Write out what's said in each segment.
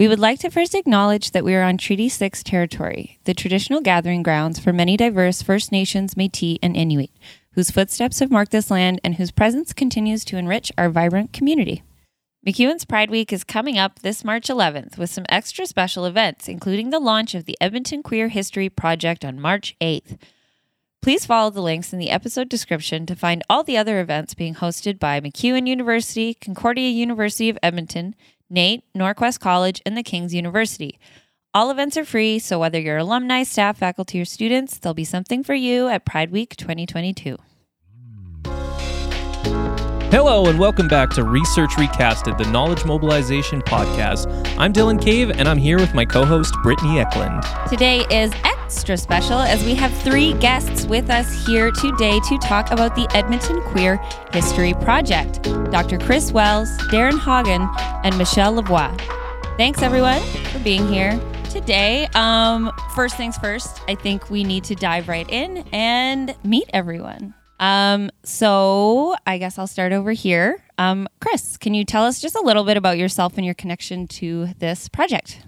We would like to first acknowledge that we are on Treaty 6 territory, the traditional gathering grounds for many diverse First Nations, Métis, and Inuit, whose footsteps have marked this land and whose presence continues to enrich our vibrant community. MacEwan's Pride Week is coming up this March 11th with some extra special events, including the launch of the Edmonton Queer History Project on March 8th. Please follow the links in the episode description to find all the other events being hosted by MacEwan University, Concordia University of Edmonton, NAIT, Norquest College, and the King's University. All events are free, so whether you're alumni, staff, faculty, or students, there'll be something for you at Pride Week 2022. Hello and welcome back to Research Recasted, the Knowledge Mobilization Podcast. I'm Dylan Cave and I'm here with my co-host Brittany Eklund. Today is extra special as we have three guests with us here today to talk about the Edmonton Queer History Project, Dr. Chris Wells, Darren Hagen, and Michelle Lavoie. Thanks everyone for being here today. First things first, I think we need to dive right in and meet everyone. So I guess I'll start over here. Chris, can you tell us just a little bit about yourself and your connection to this project?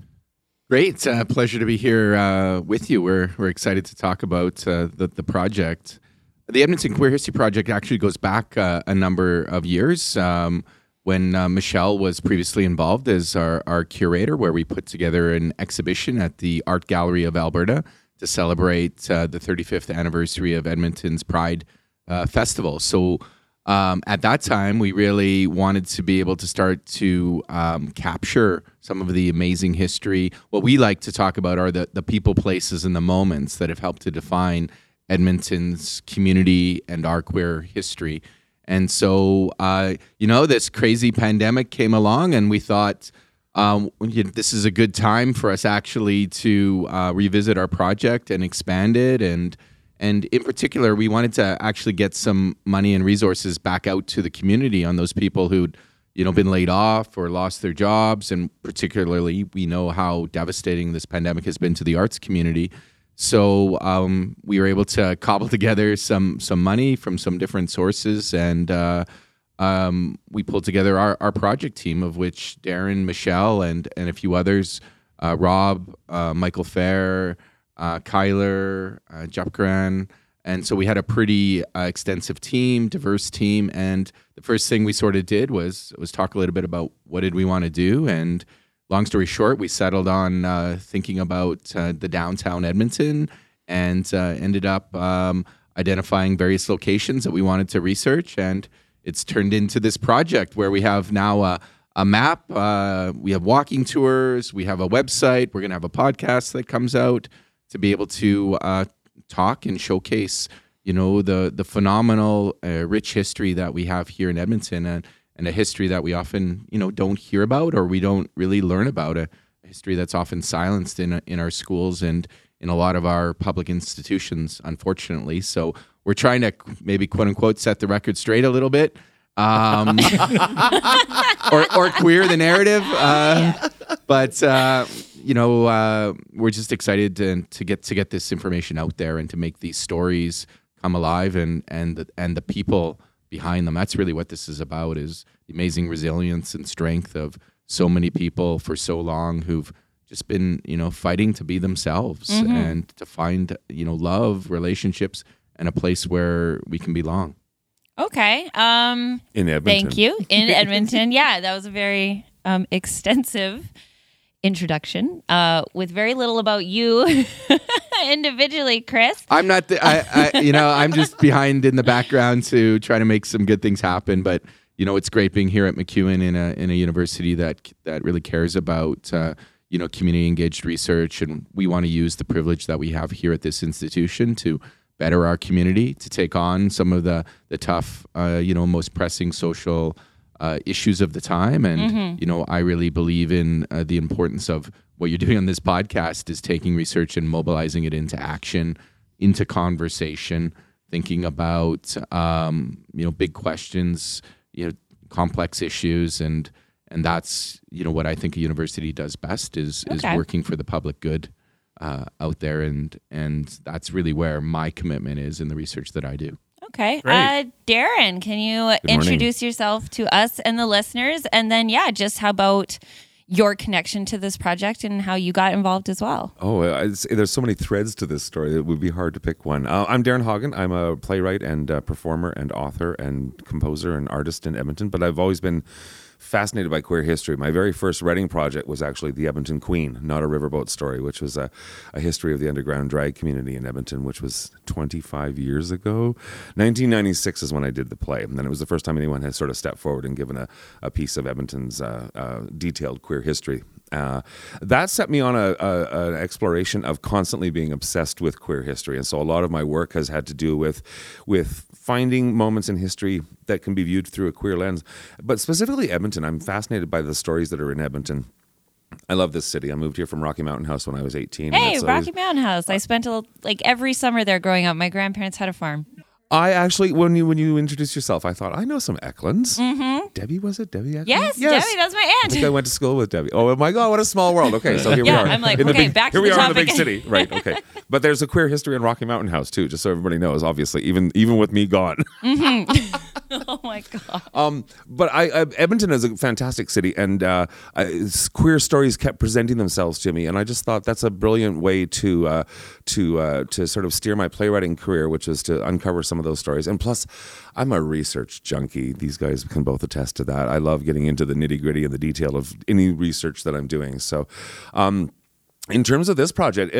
Great. Pleasure to be here with you. We're excited to talk about the project. The Edmonton Queer History Project actually goes back a number of years when Michelle was previously involved as our curator, where we put together an exhibition at the Art Gallery of Alberta to celebrate the 35th anniversary of Edmonton's Pride festival. So at that time, we really wanted to be able to start to capture some of the amazing history. What we like to talk about are the people, places, and the moments that have helped to define Edmonton's community and our queer history. And so, this crazy pandemic came along and we thought this is a good time for us actually to revisit our project and expand it. And in particular, we wanted to actually get some money and resources back out to the community on those people who'd, been laid off or lost their jobs. And particularly, we know how devastating this pandemic has been to the arts community. So we were able to cobble together some money from some different sources. And we pulled together our project team, of which Darren, Michelle, and a few others, Rob, Michael Fair, Kyler, Jopgran. And so we had a pretty extensive team, diverse team. And the first thing we sort of did was talk a little bit about what did we want to do. And long story short, we settled on thinking about the downtown Edmonton and ended up identifying various locations that we wanted to research. And it's turned into this project where we have now a map. We have walking tours. We have a website. We're going to have a podcast that comes out to be able to talk and showcase, the phenomenal, rich history that we have here in Edmonton and a history that we often, don't hear about or we don't really learn about, a history that's often silenced in our schools and in a lot of our public institutions, unfortunately. So we're trying to maybe, quote unquote, set the record straight a little bit or queer the narrative. But we're just excited to get this information out there and to make these stories come alive and the people behind them. That's really what this is about: is the amazing resilience and strength of so many people for so long who've just been fighting to be themselves and to find love, relationships, and a place where we can belong. Okay. In Edmonton. Thank you. In Edmonton, yeah, that was a very extensive introduction with very little about you individually, Chris. I'm not I'm just behind in the background to try to make some good things happen, but it's great being here at MacEwan in a university that really cares about community engaged research, and we want to use the privilege that we have here at this institution to better our community, to take on some of the tough most pressing social issues of the time. And, I really believe in the importance of what you're doing on this podcast is taking research and mobilizing it into action, into conversation, thinking about, big questions, complex issues. And that's, what I think a university does best is working for the public good out there. And that's really where my commitment is in the research that I do. Okay. Darren, can you introduce yourself to us and the listeners? And then, just how about your connection to this project and how you got involved as well. Oh, there's so many threads to this story. It would be hard to pick one. I'm Darren Hagen. I'm a playwright and performer and author and composer and artist in Edmonton, but I've always been fascinated by queer history. My very first writing project was actually The Edmonton Queen, Not a Riverboat Story, which was a history of the underground drag community in Edmonton, which was 25 years ago. 1996 is when I did the play, and then it was the first time anyone had sort of stepped forward and given a piece of Edmonton's detailed queer history. That set me on an exploration of constantly being obsessed with queer history. And so a lot of my work has had to do with finding moments in history that can be viewed through a queer lens. But specifically Edmonton, I'm fascinated by the stories that are in Edmonton. I love this city. I moved here from Rocky Mountain House when I was 18. Hey, Rocky Mountain House. I spent every summer there growing up. My grandparents had a farm. I actually, when you introduced yourself, I thought, I know some Eklunds. Mm-hmm. Debbie, was it? Debbie Eklund? Yes, Debbie, that's my aunt. I think I went to school with Debbie. Oh my God, what a small world. Okay, so here we are. I'm like, back to the topic. Here we are in the big city. Right, okay. But there's a queer history in Rocky Mountain House, too, just so everybody knows, obviously, even with me gone. Mm-hmm. Oh my God. But Edmonton is a fantastic city, and queer stories kept presenting themselves to me, and I just thought that's a brilliant way to sort of steer my playwriting career, which is to uncover some of those stories. And plus, I'm a research junkie. These guys can both attest to that. I love getting into the nitty-gritty and the detail of any research that I'm doing. So, in terms of this project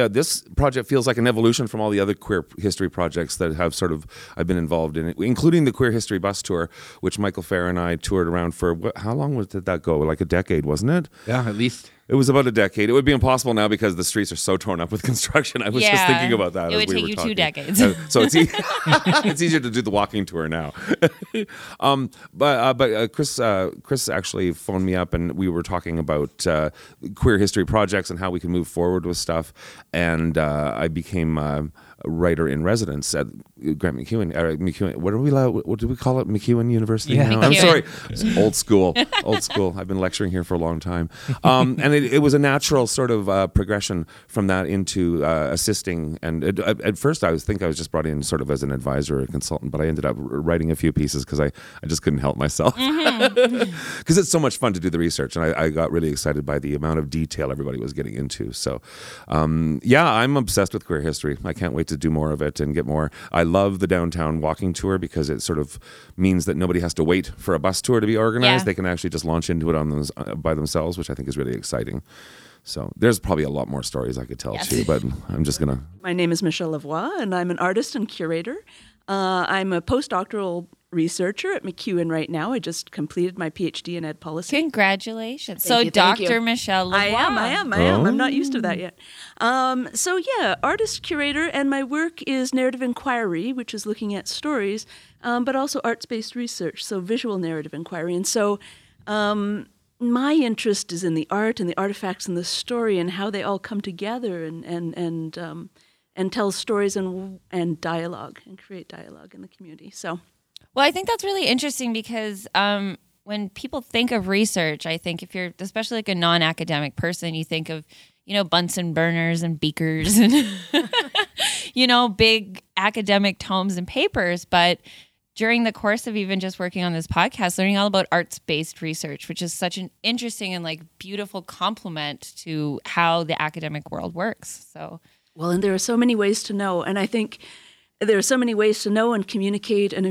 feels like an evolution from all the other queer history projects that I've been involved in, including the Queer History Bus Tour, which Michael Fair and I toured around for. How long did that go? Like a decade, wasn't it? Yeah, at least. It was about a decade. It would be impossible now because the streets are so torn up with construction. I was just thinking about that. It would take you 2 decades. So it's it's easier to do the walking tour now. But Chris actually phoned me up and we were talking about queer history projects and how we can move forward with stuff. And I became a writer in residence at Grant MacEwan. What do we call it? MacEwan University? Yeah. MacEwan. I'm sorry. It's old school. I've been lecturing here for a long time. And it was a natural sort of progression from that into assisting. And at first I was just brought in sort of as an advisor or consultant, but I ended up writing a few pieces because I just couldn't help myself. Because it's so much fun to do the research. And I got really excited by the amount of detail everybody was getting into. So I'm obsessed with queer history. I can't wait to do more of it and get more. I love the downtown walking tour because it sort of means that nobody has to wait for a bus tour to be organized. Yeah. They can actually just launch into it by themselves, which I think is really exciting. So there's probably a lot more stories I could tell too, but I'm just gonna. My name is Michelle Lavoie, and I'm an artist and curator. I'm a postdoctoral researcher at MacEwan right now. I just completed my PhD in ed policy. Congratulations. Thank you, Dr. Michelle Lavoie. I am. I'm not used to that yet. Artist, curator, and my work is narrative inquiry, which is looking at stories, but also arts-based research, so visual narrative inquiry. And so my interest is in the art and the artifacts and the story and how they all come together and tell stories and dialogue and create dialogue in the community. So... Well, I think that's really interesting because when people think of research, I think if you're especially like a non-academic person, you think of, Bunsen burners and beakers and, big academic tomes and papers. But during the course of even just working on this podcast, learning all about arts-based research, which is such an interesting and beautiful complement to how the academic world works. Well, and there are so many ways to know. And I think... There are so many ways to know and communicate and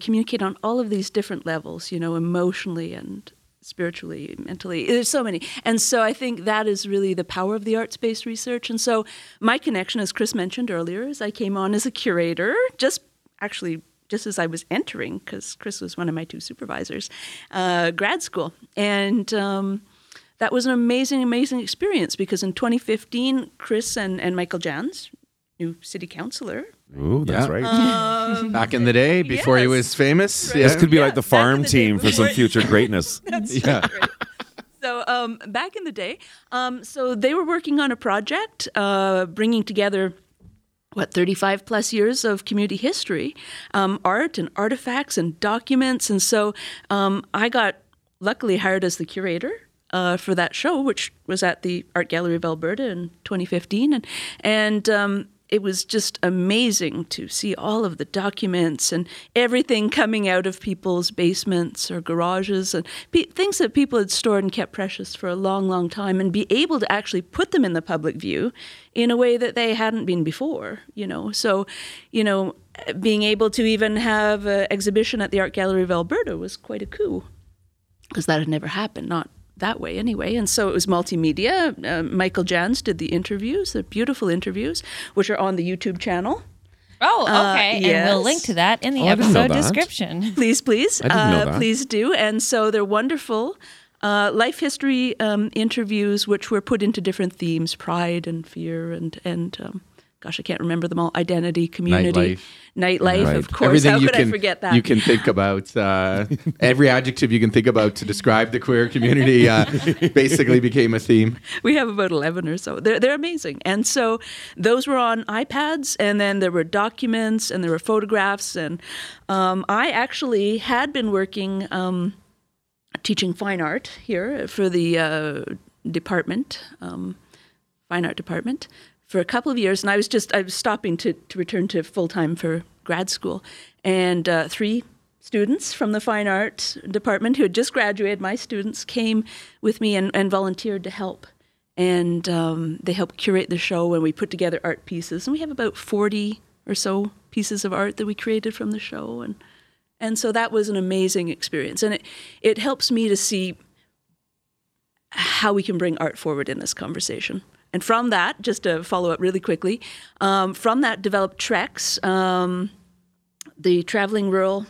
communicate on all of these different levels, emotionally and spiritually, mentally. There's so many. And so I think that is really the power of the arts-based research. And so my connection, as Chris mentioned earlier, is I came on as a curator, just as I was entering, because Chris was one of my 2 supervisors, grad school. And that was an amazing, amazing experience because in 2015, Chris and Michael Janz, new city councillor. Ooh, that's right. Back in the day, before he was famous. Right. Yeah. This could be like the farm team for some future greatness. That's right. So back in the day, so they were working on a project bringing together, 35 plus years of community history, art and artifacts and documents. And so I got luckily hired as the curator for that show, which was at the Art Gallery of Alberta in 2015. And it was just amazing to see all of the documents and everything coming out of people's basements or garages and things that people had stored and kept precious for a long, long time, and be able to actually put them in the public view in a way that they hadn't been before, you know. So, you know, being able to even have an exhibition at the Art Gallery of Alberta was quite a coup, because that had never happened, not that way anyway. And so it was multimedia. Michael Janz did the interviews, the beautiful interviews, which are on the YouTube channel. Oh, okay. Yes. And we'll link to that in the episode description. Please, please. I didn't know that. Please do. And so they're wonderful life history interviews, which were put into different themes, pride and fear and gosh, I can't remember them all. Identity, community, nightlife right. Of course. Everything I forget that? You can think about every adjective you can think about to describe the queer community basically became a theme. We have about 11 or so. They're amazing. And so those were on iPads, and then there were documents, and there were photographs. And I actually had been working, teaching fine art here for the department, fine art department, for a couple of years, and I was stopping to return to full-time for grad school, and three students from the fine art department who had just graduated, my students, came with me and volunteered to help, and they helped curate the show, and we put together art pieces, and we have about 40 or so pieces of art that we created from the show, and so that was an amazing experience, and it helps me to see how we can bring art forward in this conversation. And from that, just to follow up really quickly, from that developed treks, the Traveling Rural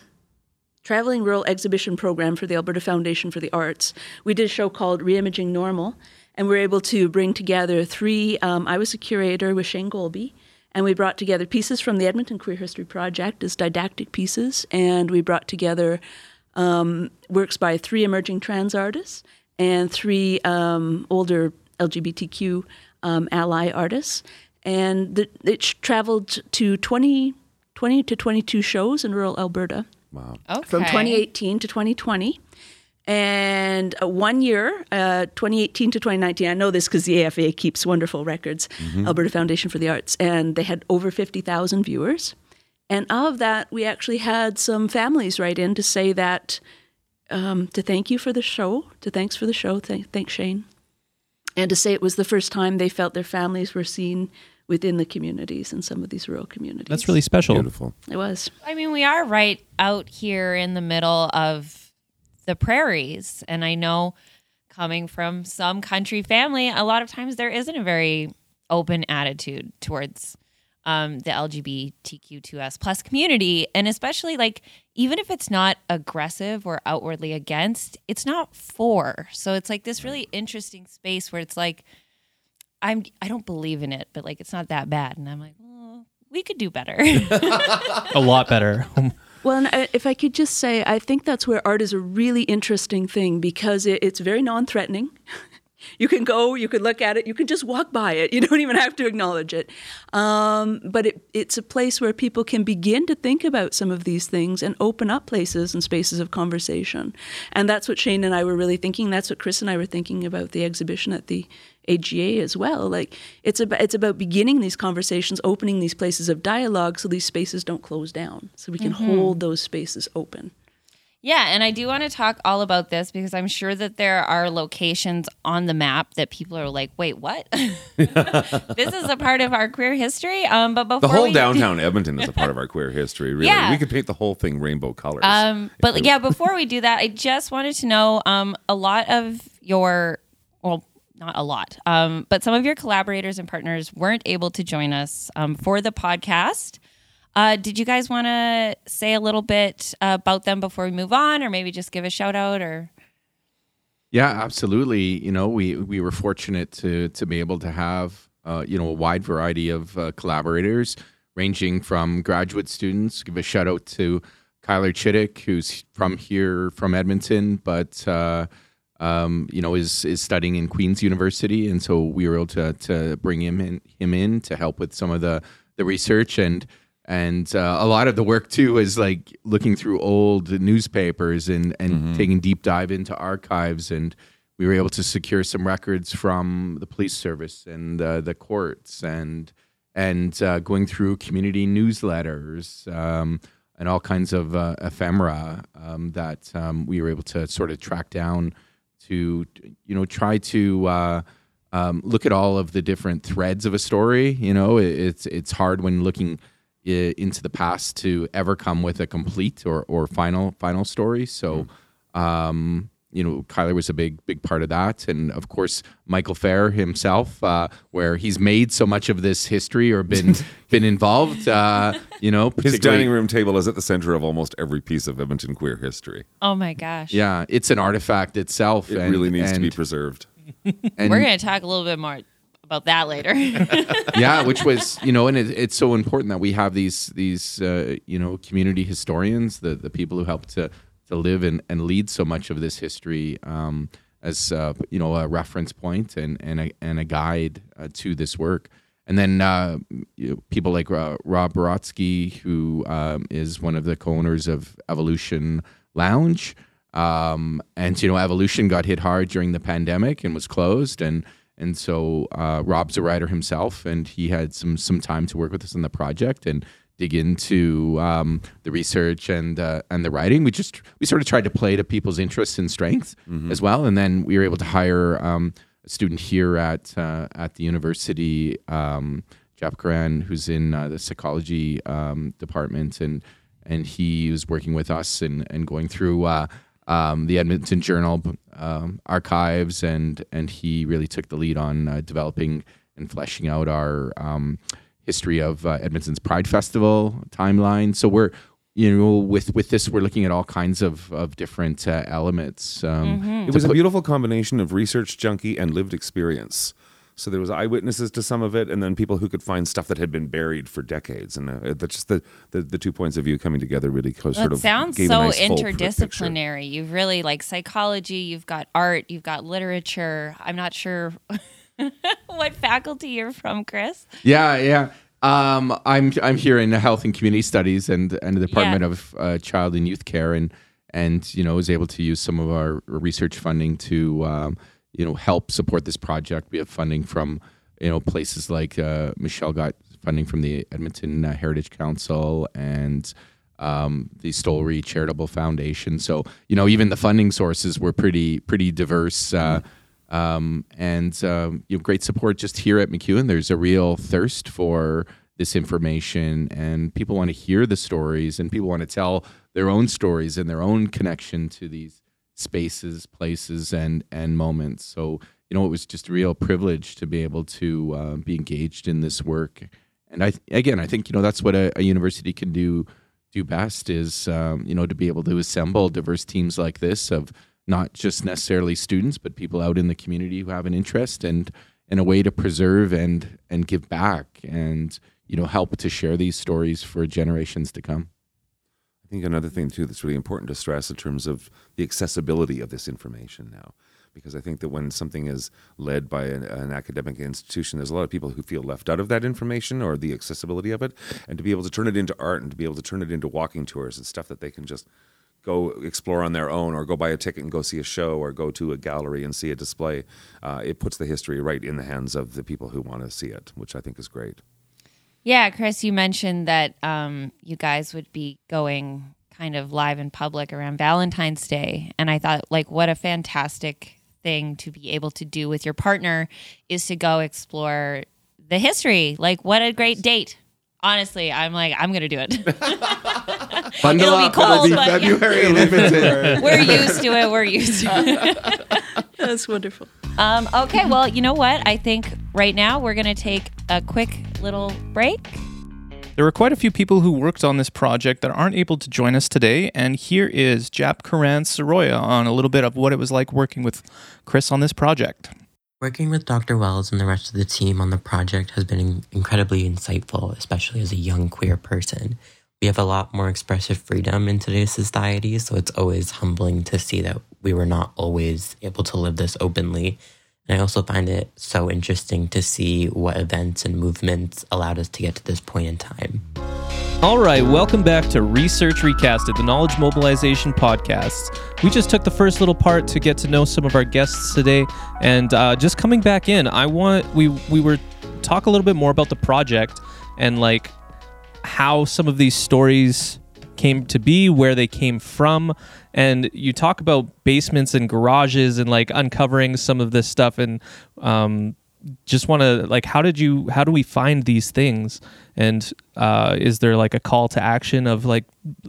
Exhibition Program for the Alberta Foundation for the Arts. We did a show called Reimaging Normal, and we were able to bring together three, I was a curator with Shane Golby, and we brought together pieces from the Edmonton Queer History Project as didactic pieces, and we brought together works by three emerging trans artists and three older LGBTQ ally artists, and it traveled to 20 to 22 shows in rural Alberta. Wow! Okay. From 2018 to 2020, and 1 year, 2018 to 2019. I know this because the AFA keeps wonderful records, Alberta Foundation for the Arts, and they had over 50,000 viewers. And of that, we actually had some families write in to say that to thank you for the show, thanks Shane. And to say it was the first time they felt their families were seen within the communities, in some of these rural communities. That's really special. Beautiful. It was. I mean, we are right out here in the middle of the prairies. And I know, coming from some country family, a lot of times there isn't a very open attitude towards the LGBTQ2S+ community. And especially, like, even if it's not aggressive or outwardly against, it's not for. So it's like this really interesting space where it's like, I don't believe in it, but like, it's not that bad. And I'm like, well, we could do better. A lot better. Well, and if I could just say, I think that's where art is a really interesting thing, because it's very non-threatening. You can go, you can look at it, you can just walk by it. You don't even have to acknowledge it. But it's a place where people can begin to think about some of these things and open up places and spaces of conversation. And that's what Shane and I were really thinking. That's what Chris and I were thinking about the exhibition at the AGA as well. Like, it's about beginning these conversations, opening these places of dialogue so these spaces don't close down, so we can hold those spaces open. Yeah, and I do want to talk all about this, because I'm sure that there are locations on the map that people are like, wait, what? This is a part of our queer history? But before downtown Edmonton is a part of our queer history, really. Yeah. We could paint the whole thing rainbow colors. Before we do that, I just wanted to know but some of your collaborators and partners weren't able to join us for the podcast. Did you guys want to say a little bit about them before we move on, or maybe just give a shout out? Or yeah, absolutely. You know, we were fortunate to be able to have a wide variety of collaborators, ranging from graduate students. Give a shout out to Kyler Chittick, who's from here, from Edmonton, but is studying in Queen's University, and so we were able to bring him in to help with some of the research. And a lot of the work, too, is like looking through old newspapers and taking deep dive into archives. And we were able to secure some records from the police service and the courts and and going through community newsletters and all kinds of ephemera that we were able to sort of track down to, you know, try to look at all of the different threads of a story. You know, it's hard when looking into the past to ever come with a complete or final story. So, you know, Kyler was a big part of that. And of course, Michael Fair himself, where he's made so much of this history or been involved, you know. His dining room table is at the center of almost every piece of Edmonton queer history. Oh my gosh. Yeah. It's an artifact itself. It really needs to be preserved. And we're going to talk a little bit more about that later. Yeah, which was, you know, and it's so important that we have these you know, community historians, the people who help to live and lead so much of this history as you know, a reference point and a guide to this work. And then you know, people like Rob Borotsky, who is one of the co-owners of Evolution Lounge. And you know, Evolution got hit hard during the pandemic and was closed, and so Rob's a writer himself, and he had some time to work with us on the project and dig into the research and the writing. We sort of tried to play to people's interests and strengths as well, and then we were able to hire a student here at the university, Jap Karan, who's in the psychology department, and he was working with us and going through. The Edmonton Journal archives, and he really took the lead on developing and fleshing out our history of Edmonton's Pride Festival timeline. So we're, you know, with this, we're looking at all kinds of different elements. It was a beautiful combination of research junkie and lived experience. So there was eyewitnesses to some of it, and then people who could find stuff that had been buried for decades. And that's just the 2 points of view coming together really sort of sounds so nice interdisciplinary. You've really, like, psychology, you've got art, you've got literature. I'm not sure what faculty you're from, Chris. Yeah. I'm here in health and community studies and the department of child and youth care, and you know, was able to use some of our research funding to. You know, help support this project. We have funding from, you know, places like Michelle got funding from the Edmonton Heritage Council and the Stollery Charitable Foundation. So, you know, even the funding sources were pretty diverse and you have great support just here at MacEwan. There's a real thirst for this information, and people want to hear the stories, and people want to tell their own stories and their own connection to these spaces, places, and moments. So, you know, it was just a real privilege to be able to be engaged in this work. And I think, you know, that's what a university can do best is, you know, to be able to assemble diverse teams like this of not just necessarily students, but people out in the community who have an interest and a way to preserve and give back and, you know, help to share these stories for generations to come. I think another thing, too, that's really important to stress in terms of the accessibility of this information now, because I think that when something is led by an academic institution, there's a lot of people who feel left out of that information or the accessibility of it, and to be able to turn it into art and to be able to turn it into walking tours and stuff that they can just go explore on their own or go buy a ticket and go see a show or go to a gallery and see a display, it puts the history right in the hands of the people who want to see it, which I think is great. Yeah, Chris, you mentioned that you guys would be going kind of live in public around Valentine's Day. And I thought, like, what a fantastic thing to be able to do with your partner is to go explore the history. Like, what a great date. Honestly, I'm going to do it. Bundle It'll up. Be cold, It'll be February limited. We're used to it. That's wonderful. Okay, well, you know what? I think right now we're going to take a quick little break. There were quite a few people who worked on this project that aren't able to join us today, and here is Jap Karan Saroya on a little bit of what it was like working with Chris on this project. Working with Dr. Wells and the rest of the team on the project has been incredibly insightful, especially as a young queer person. We have a lot more expressive freedom in today's society, so it's always humbling to see that we were not always able to live this openly. And I also find it so interesting to see what events and movements allowed us to get to this point in time. All right, welcome back to Research Recasted, the Knowledge Mobilization Podcast. We just took the first little part to get to know some of our guests today, and just coming back in, I want we were talk a little bit more about the project and like how some of these stories came to be, where they came from. And you talk about basements and garages and like uncovering some of this stuff. And just want to like, how do we find these things? And is there like a call to action of like,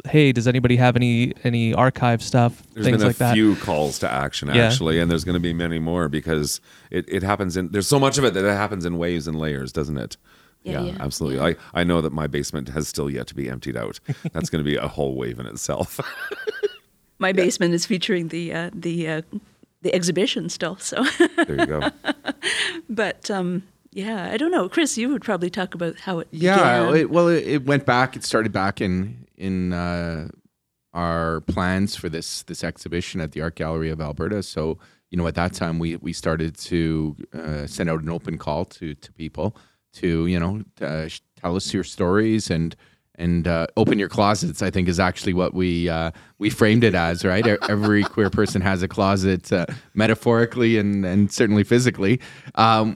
hey, does anybody have any archive stuff? There's things been a like that. Few calls to action actually, and there's going to be many more because it happens in, there's so much of it that it happens in waves and layers, doesn't it? Yeah, absolutely. Yeah. I know that my basement has still yet to be emptied out. That's going to be a whole wave in itself. My basement is featuring the exhibition still. So there you go. But yeah, I don't know, Chris. You would probably talk about how it. Yeah, it went back. It started back in our plans for this exhibition at the Art Gallery of Alberta. So you know, at that time we started to send out an open call to people. To tell us your stories and open your closets, I think is actually what we framed it as, right? Every queer person has a closet, metaphorically and certainly physically,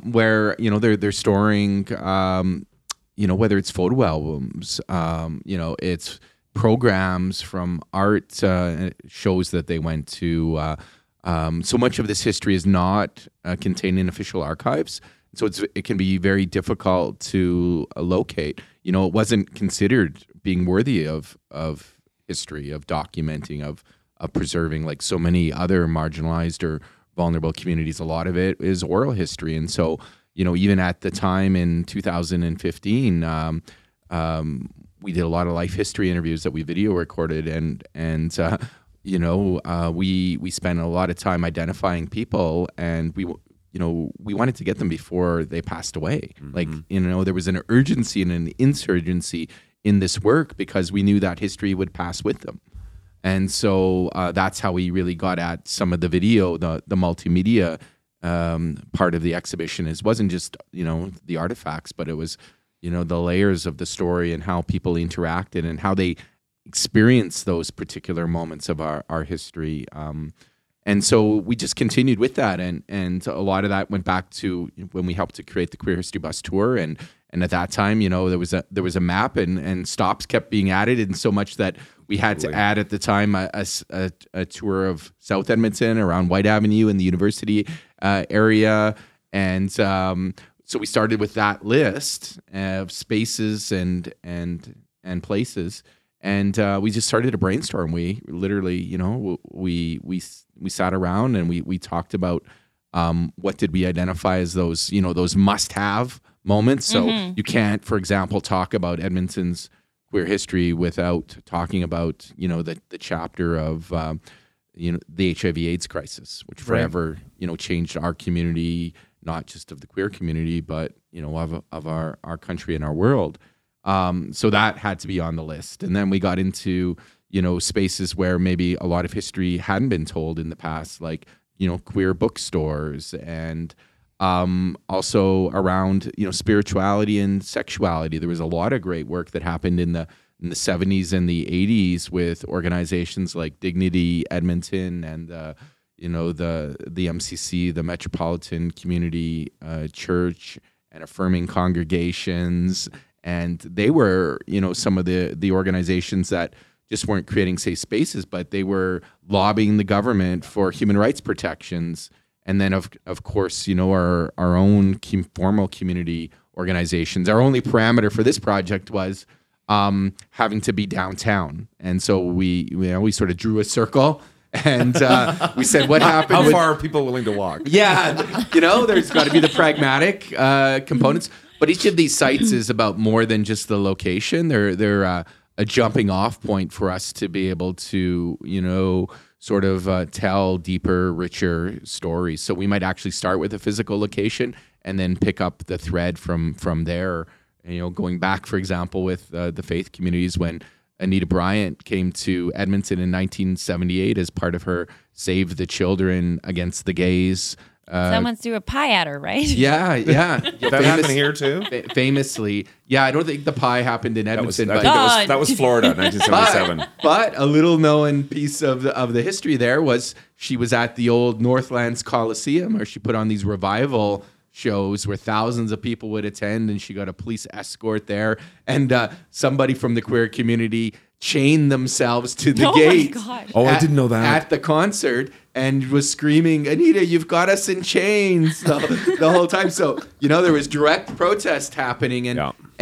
where they're storing, whether it's photo albums, it's programs from art shows that they went to. So much of this history is not contained in official archives. So it can be very difficult to locate. It wasn't considered being worthy of history, of documenting, of preserving, like so many other marginalized or vulnerable communities. A lot of it is oral history. And so, even at the time in 2015, we did a lot of life history interviews that we video recorded. And we spent a lot of time identifying people, and we wanted to get them before they passed away. Mm-hmm. Like, there was an urgency and an insurgency in this work because we knew that history would pass with them. And so that's how we really got at some of the video, the multimedia part of the exhibition. It wasn't just, the artifacts, but it was, the layers of the story and how people interacted and how they experienced those particular moments of our history. And so we just continued with that, and a lot of that went back to when we helped to create the Queer History Bus Tour, and at that time, there was a map, and stops kept being added, and so much that we had to add at the time a tour of South Edmonton around White Avenue and the university area, and so we started with that list of spaces and places. And we just started to brainstorm. We literally, we sat around and we talked about what did we identify as those, those must-have moments. Mm-hmm. So you can't, for example, talk about Edmonton's queer history without talking about, the chapter of, the HIV/AIDS crisis, which forever, changed our community, not just of the queer community, but, of our country and our world. So that had to be on the list. And then we got into, spaces where maybe a lot of history hadn't been told in the past, like, queer bookstores and also around, spirituality and sexuality. There was a lot of great work that happened in the 70s and the 80s with organizations like Dignity Edmonton and, the MCC, the Metropolitan Community Church, and Affirming Congregations. And they were, some of the organizations that just weren't creating safe spaces, but they were lobbying the government for human rights protections. And then, of course, our own formal community organizations. Our only parameter for this project was having to be downtown. And so we sort of drew a circle. And we said, what happened? How far are people willing to walk? Yeah, there's got to be the pragmatic components. But each of these sites is about more than just the location. They're a jumping off point for us to be able to, tell deeper, richer stories. So we might actually start with a physical location and then pick up the thread from there. Going back, for example, with the faith communities when Anita Bryant came to Edmonton in 1978 as part of her Save the Children Against the Gays. Someone threw a pie at her, right? Yeah. That happened here too? Famously. Yeah, I don't think the pie happened in Edmonton. That was Florida, 1977. But a little known piece of the history there was she was at the old Northlands Coliseum where she put on these revival shows where thousands of people would attend, and she got a police escort there, and somebody from the queer community chained themselves to the gate. Oh, I didn't know that. At the concert, and was screaming, "Anita, you've got us in chains," the whole time. So, you know, there was direct protest happening, and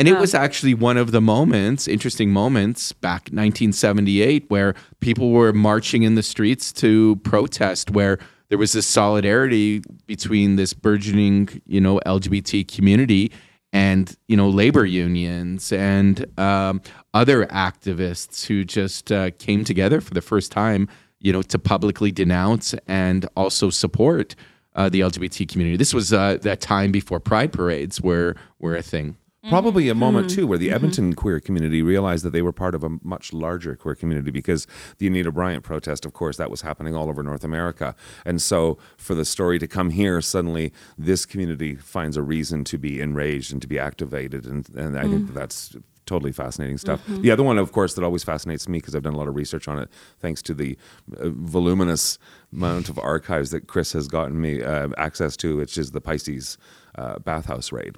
it was actually one of the moments, interesting moments, back 1978, where people were marching in the streets to protest, where there was this solidarity between this burgeoning, you know, LGBT community and, you know, labor unions and other activists who just came together for the first time, you know, to publicly denounce and also support the LGBT community. This was that time before pride parades were a thing. Probably a moment, too, where the Edmonton queer community realized that they were part of a much larger queer community, because the Anita Bryant protest, of course, that was happening all over North America. And so for the story to come here, suddenly this community finds a reason to be enraged and to be activated. And I think that's totally fascinating stuff. The other one, of course, that always fascinates me, because I've done a lot of research on it, thanks to the voluminous amount of archives that Chris has gotten me access to, which is the Pisces bathhouse raid.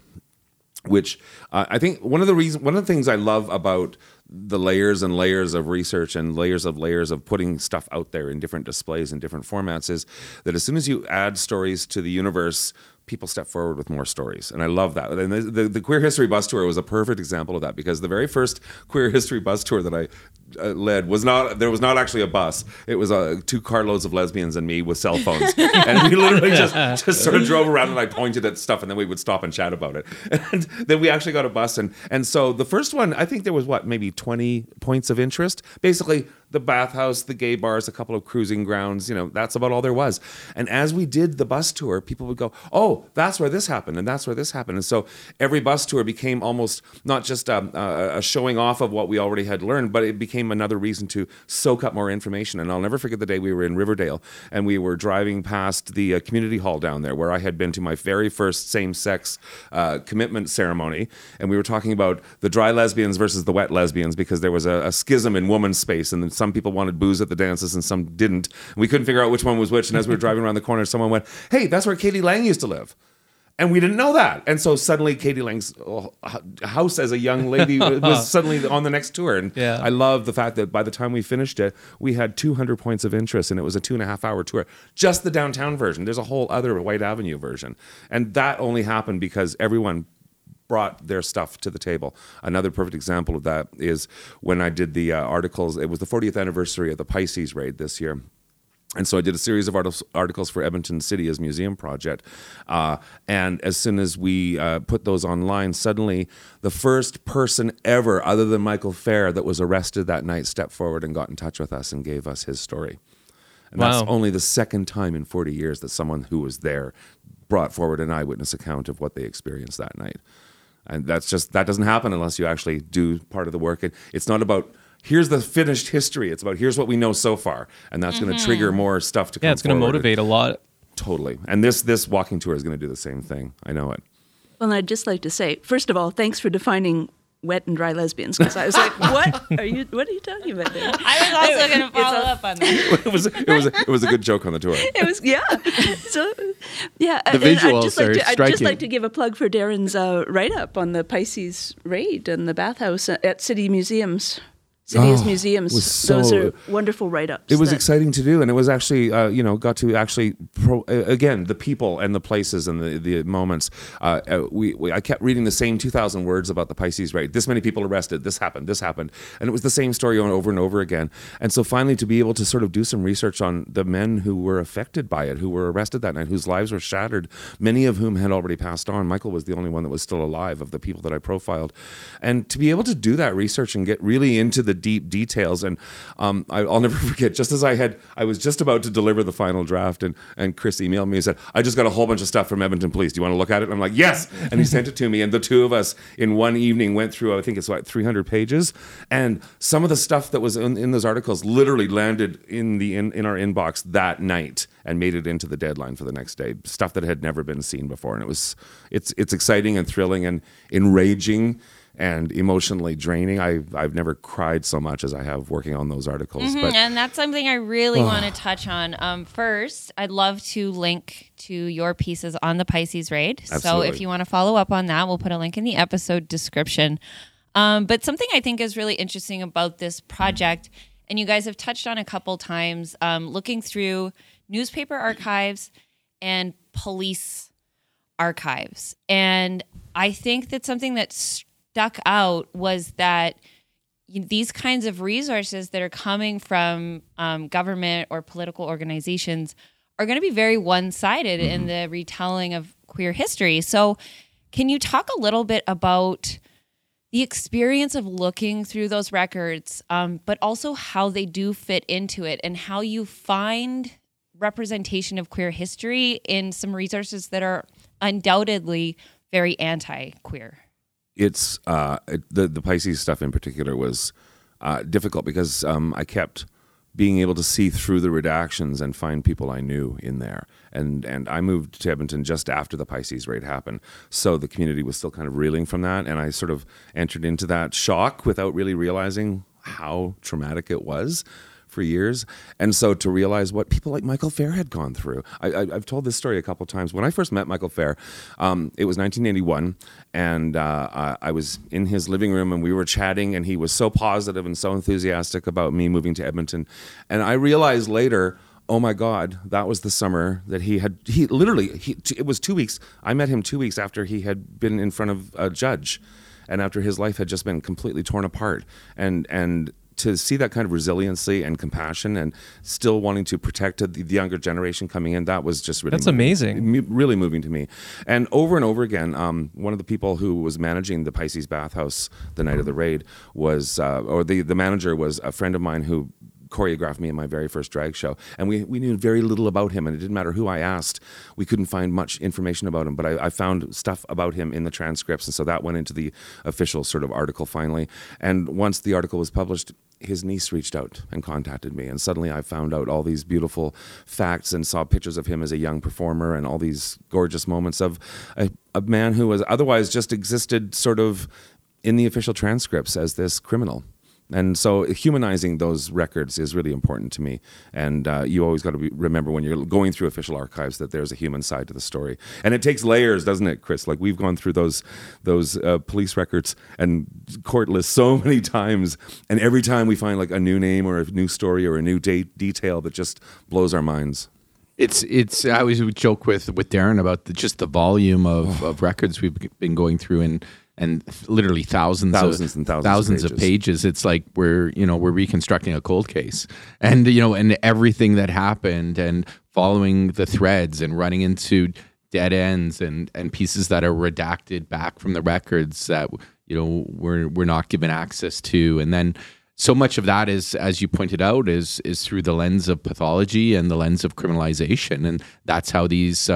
Which I think one of the things I love about the layers and layers of research and layers of putting stuff out there in different displays and different formats is that as soon as you add stories to the universe, people step forward with more stories. And I love that. And the Queer History Bus Tour was a perfect example of that, because the very first Queer History Bus Tour that I led was not actually a bus. It was two carloads of lesbians and me with cell phones. And we literally just sort of drove around and I pointed at stuff, and then we would stop and chat about it. And then we actually got a bus. And so the first one, I think there was, maybe 20 points of interest? Basically, the bathhouse, the gay bars, a couple of cruising grounds, you know, that's about all there was. And as we did the bus tour, people would go, "Oh, that's where this happened, and that's where this happened." And so every bus tour became almost not just a showing off of what we already had learned, but it became another reason to soak up more information. And I'll never forget the day we were in Riverdale, and we were driving past the community hall down there, where I had been to my very first same-sex commitment ceremony. And we were talking about the dry lesbians versus the wet lesbians, because there was a schism in women's space, and some people wanted booze at the dances and some didn't. And we couldn't figure out which one was which. And as we were driving around the corner, someone went, "Hey, that's where Katie Lang used to live." And we didn't know that. And so suddenly Katie Lang's house as a young lady was suddenly on the next tour. And I love the fact that by the time we finished it, we had 200 points of interest, and it was a 2.5-hour tour. Just the downtown version. There's a whole other White Avenue version. And that only happened because everyone brought their stuff to the table. Another perfect example of that is when I did the articles. It was the 40th anniversary of the Pisces raid this year. And so I did a series of articles for Edmonton City as Museum Project. And as soon as we put those online, suddenly the first person ever, other than Michael Fair, that was arrested that night stepped forward and got in touch with us and gave us his story. And that's only the second time in 40 years that someone who was there brought forward an eyewitness account of what they experienced that night. And that doesn't happen unless you actually do part of the work. And it's not about, here's the finished history. It's about, here's what we know so far. And that's going to trigger more stuff to come forward. Yeah, it's going to motivate a lot. Totally. And this walking tour is going to do the same thing. I know it. Well, I'd just like to say, first of all, thanks for defining wet and dry lesbians, because I was like, what are you talking about there? I was also going to follow up on that. It was a good joke on the tour. It was, yeah. So, yeah. The visuals I'd just like to give a plug for Darren's write-up on the Pisces raid and the bathhouse at City Museums. Those are wonderful write-ups. It was exciting to do, and it was actually, got to actually, again, the people and the places and the moments. I kept reading the same 2,000 words about the Pisces raid. This many people arrested, this happened. And it was the same story over and over again. And so finally to be able to sort of do some research on the men who were affected by it, who were arrested that night, whose lives were shattered, many of whom had already passed on. Michael was the only one that was still alive of the people that I profiled. And to be able to do that research and get really into the deep details, and I'll never forget, just as I was just about to deliver the final draft, and Chris emailed me and said, "I just got a whole bunch of stuff from Edmonton Police. Do you want to look at it?" And I'm like, "Yes!" And he sent it to me, and the two of us in one evening went through, I think it's 300 pages, and some of the stuff that was in those articles literally landed in our inbox that night and made it into the deadline for the next day. Stuff that had never been seen before, and it's exciting and thrilling and enraging and emotionally draining. I've never cried so much as I have working on those articles. Mm-hmm, but, and that's something I really want to touch on. First, I'd love to link to your pieces on the Pisces Raid. Absolutely. So if you want to follow up on that, we'll put a link in the episode description. But something I think is really interesting about this project, and you guys have touched on a couple times, looking through newspaper archives and police archives. And I think that something that stuck out was that these kinds of resources that are coming from government or political organizations are going to be very one-sided mm-hmm. in the retelling of queer history. So can you talk a little bit about the experience of looking through those records, but also how they do fit into it and how you find representation of queer history in some resources that are undoubtedly very anti-queer? It's the Pisces stuff in particular was difficult because I kept being able to see through the redactions and find people I knew in there. And I moved to Edmonton just after the Pisces Raid happened. So the community was still kind of reeling from that. And I sort of entered into that shock without really realizing how traumatic it was for years. And so to realize what people like Michael Fair had gone through. I've told this story a couple times. When I first met Michael Fair, it was 1981, and I was in his living room and we were chatting, and he was so positive and so enthusiastic about me moving to Edmonton. And I realized later, oh my God, that was the summer that it was 2 weeks. I met him 2 weeks after he had been in front of a judge and after his life had just been completely torn apart. And to see that kind of resiliency and compassion and still wanting to protect the younger generation coming in, that was just really... That's amazing. Really moving to me. And over again, one of the people who was managing the Pisces Bathhouse the night of the raid was, the manager was a friend of mine who choreographed me in my very first drag show. And we knew very little about him, and it didn't matter who I asked. We couldn't find much information about him, but I found stuff about him in the transcripts. And so that went into the official sort of article finally. And once the article was published, his niece reached out and contacted me. And suddenly I found out all these beautiful facts and saw pictures of him as a young performer and all these gorgeous moments of a man who was otherwise just existed sort of in the official transcripts as this criminal. And so humanizing those records is really important to me. And you always got to remember when you're going through official archives that there's a human side to the story. And it takes layers, doesn't it, Chris? Like, we've gone through those police records and court lists so many times. And every time we find like a new name or a new story or a new detail that just blows our minds. It's. I always would joke with Darren about the volume of records we've been going through and literally thousands of pages. It's like we're reconstructing a cold case, and everything that happened, and following the threads, and running into dead ends, and pieces that are redacted back from the records that we're not given access to. And then so much of that is, as you pointed out, is through the lens of pathology and the lens of criminalization, and that's how these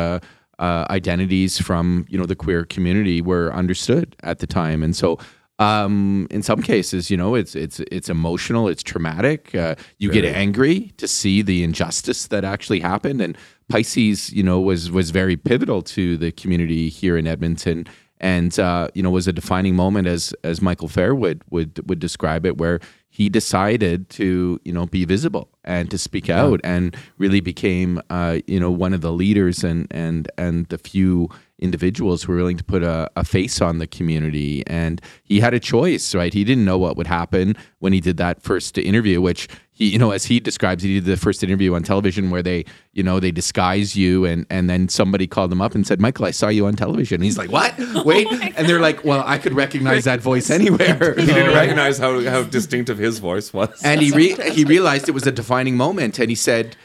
identities from the queer community were understood at the time. And so in some cases, it's emotional, it's traumatic. You get angry to see the injustice that actually happened. And Pisces, was very pivotal to the community here in Edmonton, and was a defining moment, as Michael Fair would describe it, where he decided to be visible and to speak out, and really became one of the leaders and the few individuals who were willing to put a face on the community. And he had a choice, right? He didn't know what would happen when he did that first interview, which he, as he describes, he did the first interview on television where they, they disguise you, and then somebody called him up and said, "Michael, I saw you on television." And he's like, "What? Wait?" And they're like, "Well, I could recognize that voice anywhere." He didn't recognize how distinctive his voice was. And he realized it was a defining moment. And he said,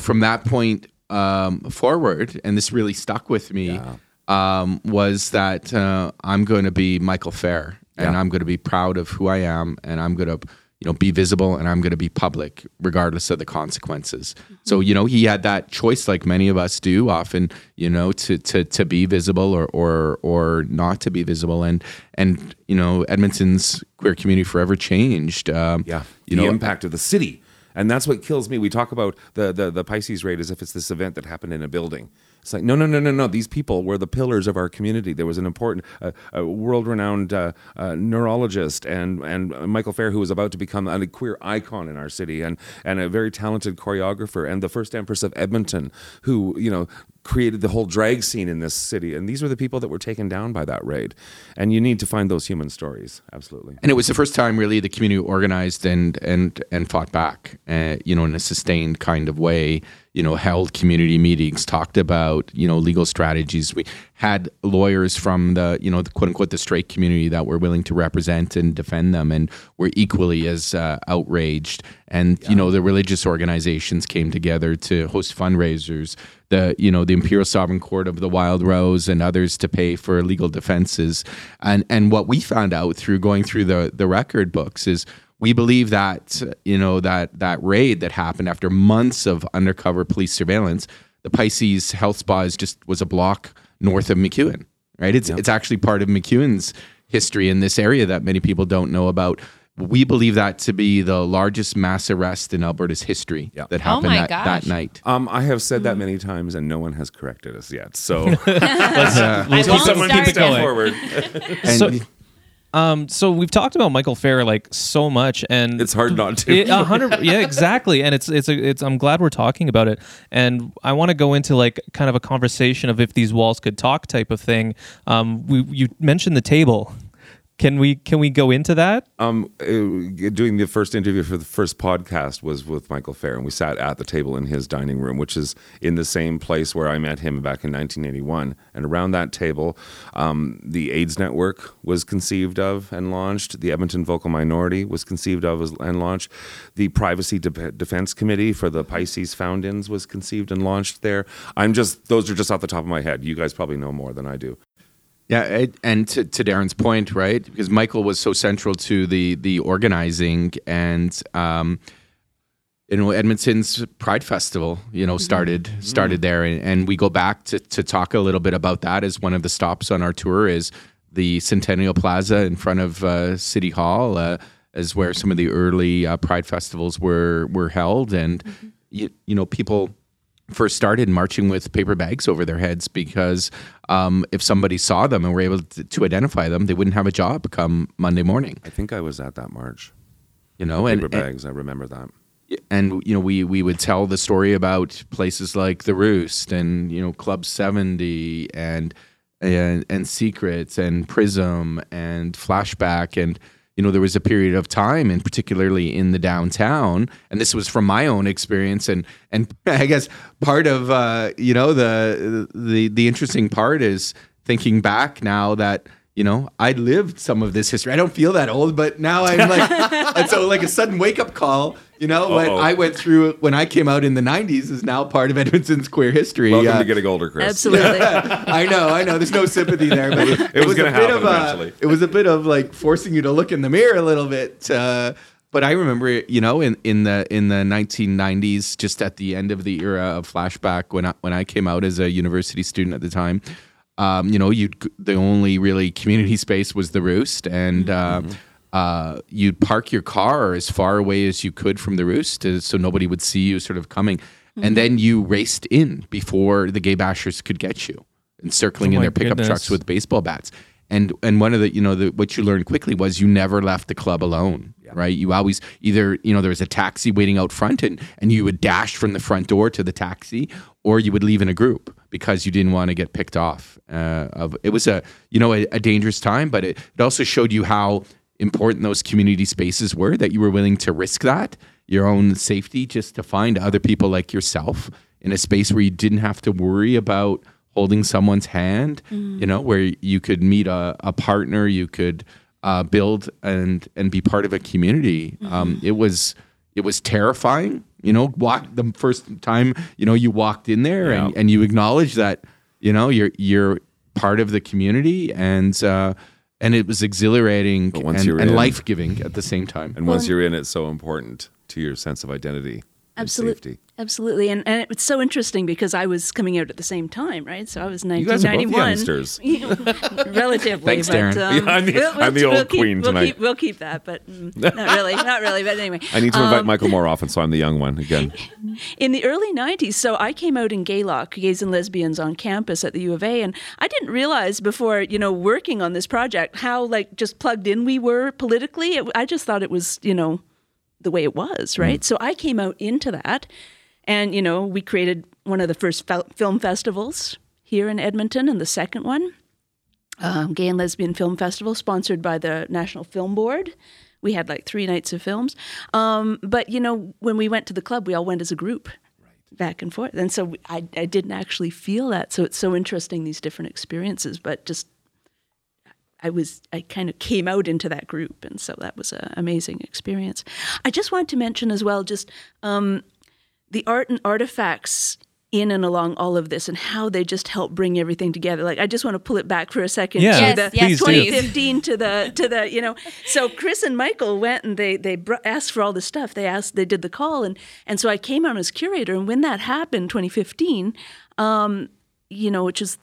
from that point forward, and this really stuck with me, was that I'm going to be Michael Fair, and I'm going to be proud of who I am, and I'm going to be visible, and I'm going to be public regardless of the consequences. Mm-hmm. So, he had that choice, like many of us do often, to be visible or not to be visible. And, Edmonton's queer community forever changed. The impact of the city. And that's what kills me. We talk about the Pisces Raid as if it's this event that happened in a building. It's like, no. These people were the pillars of our community. There was an important, world-renowned neurologist and Michael Fair, who was about to become a queer icon in our city, and a very talented choreographer, and the first Empress of Edmonton, who, you know, created the whole drag scene in this city. And these were the people that were taken down by that raid. And you need to find those human stories. Absolutely. And it was the first time really the community organized and fought back, you know, in a sustained kind of way, you know, held community meetings, talked about, you know, legal strategies. We had lawyers from the, you know, the quote unquote, the straight community that were willing to represent and defend them and were equally as outraged. And, you know, the religious organizations came together to host fundraisers, the, you know, the Imperial Sovereign Court of the Wild Rose and others to pay for legal defenses. And what we found out through going through the record books is, we believe that, you know, that raid that happened after months of undercover police surveillance, the Pisces Health Spa was a block north of MacEwan, right? It's actually part of MacEwan's history in this area that many people don't know about. We believe that to be the largest mass arrest in Alberta's history that happened that night. I have said that many times and no one has corrected us yet. So let's keep it going forward. So we've talked about Michael Fair like so much, and it's hard not to. 100%, yeah, exactly. And it's. I'm glad we're talking about it, and I want to go into like kind of a conversation of if these walls could talk type of thing. You mentioned the table. Can we go into that? Doing the first interview for the first podcast was with Michael Fair, and we sat at the table in his dining room, which is in the same place where I met him back in 1981. And around that table, the AIDS Network was conceived of and launched. The Edmonton Vocal Minority was conceived of and launched. The Privacy Defense Committee for the Pisces Found-Ins was conceived and launched there. Those are just off the top of my head. You guys probably know more than I do. Yeah, and to Darren's point, right? Because Michael was so central to the organizing, and you know, Edmonton's Pride Festival, you know, started there, and we go back to talk a little bit about that. As one of the stops on our tour is the Centennial Plaza in front of City Hall, is where some of the early Pride festivals were held, and you know, people first started marching with paper bags over their heads because if somebody saw them and were able to identify them, they wouldn't have a job come Monday morning. I think I was at that march. You know, paper bags, I remember that. And, you know, we would tell the story about places like The Roost and, you know, Club 70 and Secrets and Prism and Flashback, and you know, there was a period of time, and particularly in the downtown, and this was from my own experience, and I guess part of you know, the interesting part is thinking back now that, you know, I lived some of this history. I don't feel that old, but now I'm like, and so like a sudden wake up call. You know, what I went through when I came out in the 90s is now part of Edmonton's queer history. Welcome to getting older, Chris. Absolutely. I know. There's no sympathy there, but it was going to happen eventually. It was a bit of like forcing you to look in the mirror a little bit. But I remember, you know, in the 1990s, just at the end of the era of Flashback, when I came out as a university student at the time. You know, the only really community space was The Roost, and you'd park your car as far away as you could from The Roost so nobody would see you sort of coming. And then you raced in before the gay bashers could get you, and circling in their pickup trucks with baseball bats. And one of the, you know, what you learned quickly was you never left the club alone, right? You always either, you know, there was a taxi waiting out front and you would dash from the front door to the taxi, or you would leave in a group because you didn't want to get picked off. It was a dangerous time, but it also showed you how important those community spaces were, that you were willing to risk that, your own safety, just to find other people like yourself in a space where you didn't have to worry about holding someone's hand, you know, where you could meet a partner, you could build and be part of a community. It was terrifying, you know, the first time, you know, you walked in there and you acknowledged that, you know, you're part of the community, and it was exhilarating and life-giving at the same time. And once you're in, it's so important to your sense of identity. Absolutely. Absolutely. And it's so interesting because I was coming out at the same time, right? So I was 1991. You guys are both youngsters. Relatively. Thanks, Darren. I'm the old queen tonight. We'll keep that, but not really. But anyway. I need to invite Michael more often, so I'm the young one again. In the early 90s, so I came out in Gaylock, Gays and Lesbians on Campus at the U of A, and I didn't realize before, working on this project, how, just plugged in we were politically. I just thought it was, the way it was, right? Mm. So I came out into that, and we created one of the first film festivals here in Edmonton, and the second one, Gay and Lesbian Film Festival, sponsored by the National Film Board. We had 3 nights of films, but when we went to the club, we all went as a group, right, back and forth, and so I didn't actually feel that. So it's so interesting, these different experiences, but just I kind of came out into that group, and so that was an amazing experience. I just wanted to mention as well the art and artifacts in and along all of this and how they just help bring everything together. I just want to pull it back for a second to the 2015 do. So Chris and Michael went and they asked for all this stuff. They did the call, and so I came on as curator, and when that happened, 2015, which is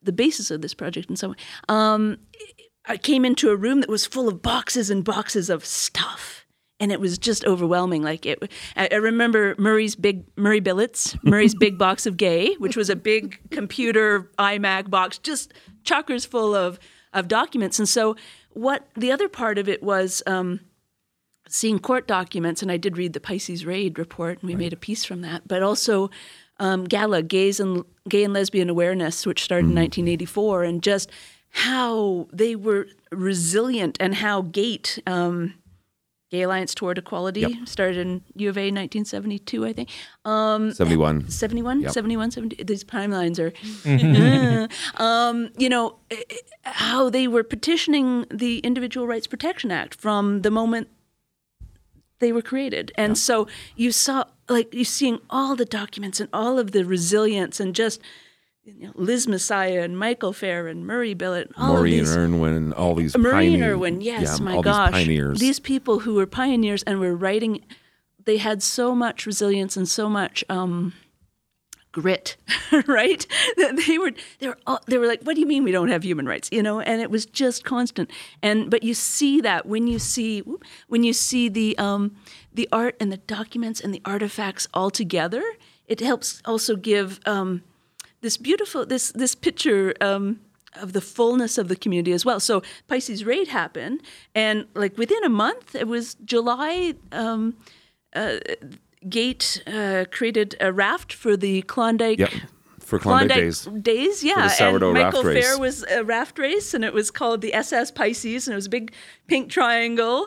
the basis of this project in some way, I came into a room that was full of boxes and boxes of stuff, and it was just overwhelming. I remember Murray Billett's big box of Gay, which was a big computer iMac box, just chockers full of documents. And so what the other part of it was seeing court documents, and I did read the Pisces Raid report, and we made a piece from that, but also GALA, Gay and Lesbian Awareness, which started in 1984, and just how they were resilient, and how GATE, Gay Alliance Toward Equality, started in U of A 1972, I think. 71. 71? Yep. 71, 70. These timelines are, how they were petitioning the Individual Rights Protection Act from the moment they were created. And so you saw, you're seeing all the documents and all of the resilience, and just Liz Messiah and Michael Fair and Murray Billett and all Maureen of these. Maureen Irwin, yes, my gosh. These pioneers. These people who were pioneers and were writing, they had so much resilience and so much grit, right? They were like, what do you mean we don't have human rights? And it was just constant. But you see that when you see the art and the documents and the artifacts all together, it helps also give this beautiful this picture of the fullness of the community as well. So Pisces Raid happened, and within a month, it was July. GATE created a raft for the Klondike. Yep. For Klondike Days, yeah. For the sourdough raft race. Michael Fair was a raft race, and it was called the SS Pisces, and it was a big pink triangle,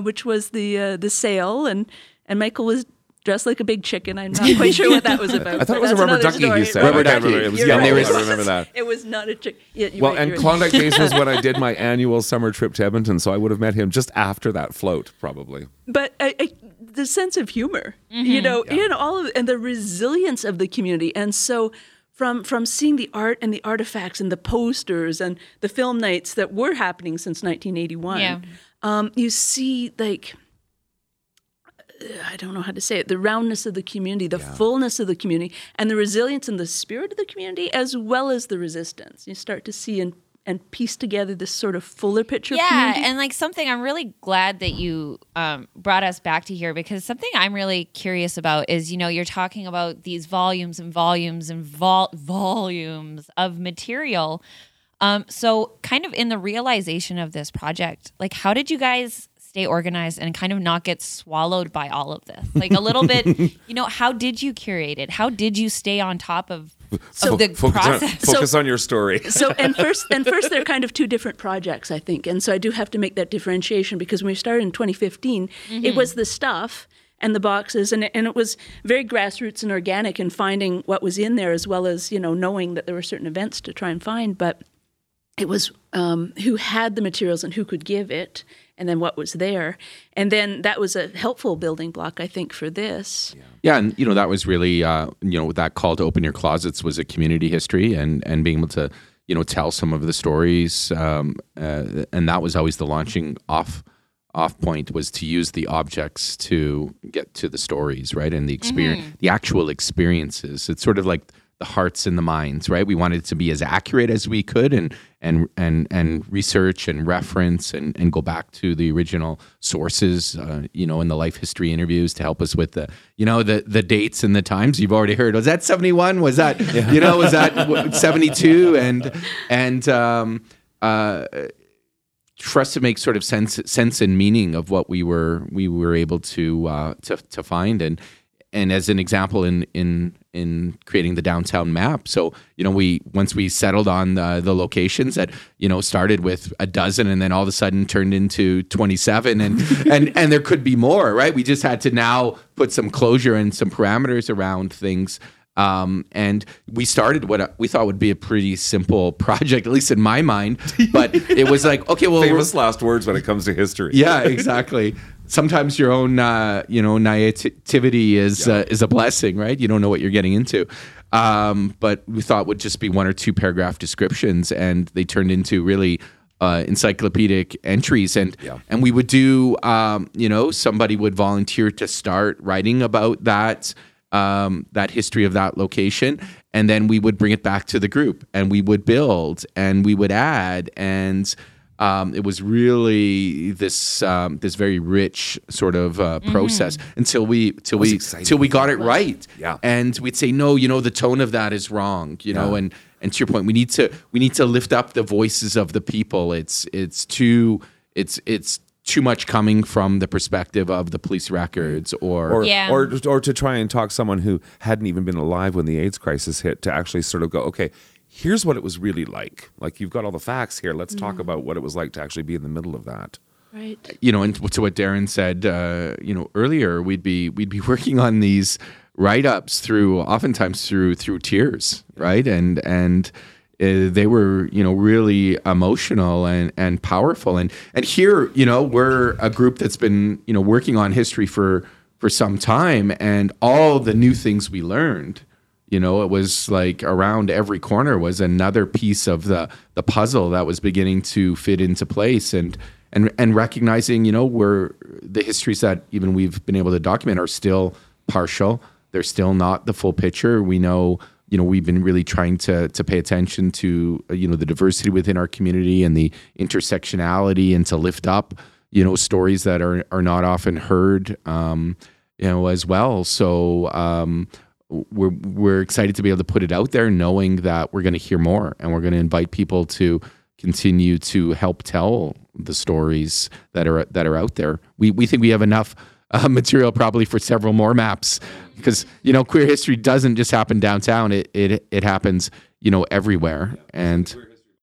which was the sail, and Michael was dressed like a big chicken. I'm not quite sure what that was about. I thought it was a rubber ducky, story. He said. Rubber ducky. It was yellow. Right. I remember that. It was not a chicken. Yeah, right. Klondike Days was when I did my annual summer trip to Edmonton, so I would have met him just after that float, probably. But the sense of humor, in all of, and the resilience of the community. And so from seeing the art and the artifacts and the posters and the film nights that were happening since 1981, you see, I don't know how to say it, the roundness of the community, the fullness of the community, and the resilience and the spirit of the community, as well as the resistance. You start to see and piece together this sort of fuller picture of community. Yeah, and something I'm really glad that you brought us back to here, because something I'm really curious about is, you're talking about these volumes and volumes and volumes of material. So kind of in the realization of this project, how did you guys stay organized and kind of not get swallowed by all of this? A little bit, how did you curate it? How did you stay on top of the process? Focus on your story. First, they're kind of two different projects, I think. And so I do have to make that differentiation, because when we started in 2015, it was the stuff and the boxes, and it was very grassroots and organic, and finding what was in there, as well as, knowing that there were certain events to try and find. But it was who had the materials and who could give it, and then what was there. And then that was a helpful building block, I think, for this. Yeah, and, that was really, that call to open your closets was a community history, and being able to, tell some of the stories. And that was always the launching off off point was to use the objects to get to the stories, right? And the experience, the actual experiences. It's sort of like the hearts and the minds, right? We wanted it to be as accurate as we could, and research and reference and go back to the original sources, you know, in the life history interviews to help us with the, you know, the dates and the times. You've already heard, was that 71? Was that, you know, was that 72? And for us to make sort of sense and meaning of what we were able to find. And as an example in creating the downtown map. So, you know, once we settled on the locations that, you know, started with a dozen and then all of a sudden turned into 27 and there could be more, right? We just had to now put some closure and some parameters around things. And we started what we thought would be a pretty simple project, at least in my mind, but it was like, okay, well, famous last words when it comes to history. Yeah, exactly. Sometimes your own, you know, naivety is a blessing, right? You don't know what you're getting into. But we thought it would just be one or two paragraph descriptions, and they turned into really encyclopedic entries. And we would do, you know, somebody would volunteer to start writing about that history of that location, and then we would bring it back to the group, and we would build, and we would add, and it was really this very rich sort of process until we got it right. Yeah. And we'd say, no, you know, the tone of that is wrong, you know, and to your point, we need to lift up the voices of the people. It's too much coming from the perspective of the police records or to try and talk someone who hadn't even been alive when the AIDS crisis hit to actually sort of go, okay, here's what it was really like. Like, you've got all the facts here. Let's talk about what it was like to actually be in the middle of that. Right. You know, and to what Darren said, you know, earlier, we'd be working on these write-ups oftentimes through tears, right? And they were, you know, really emotional and powerful. And here, you know, we're a group that's been, you know, working on history for some time, and all the new things we learned, you know, it was like around every corner was another piece of the puzzle that was beginning to fit into place, and recognizing, you know, where the histories that even we've been able to document are still partial. They're still not the full picture. We know, you know, we've been really trying to pay attention to, you know, the diversity within our community and the intersectionality, and to lift up, you know, stories that are not often heard, you know, as well. So we're excited to be able to put it out there, knowing that we're going to hear more, and we're going to invite people to continue to help tell the stories that are out there. We think we have enough material probably for several more maps, because, you know, queer history doesn't just happen downtown. It happens, you know, everywhere. And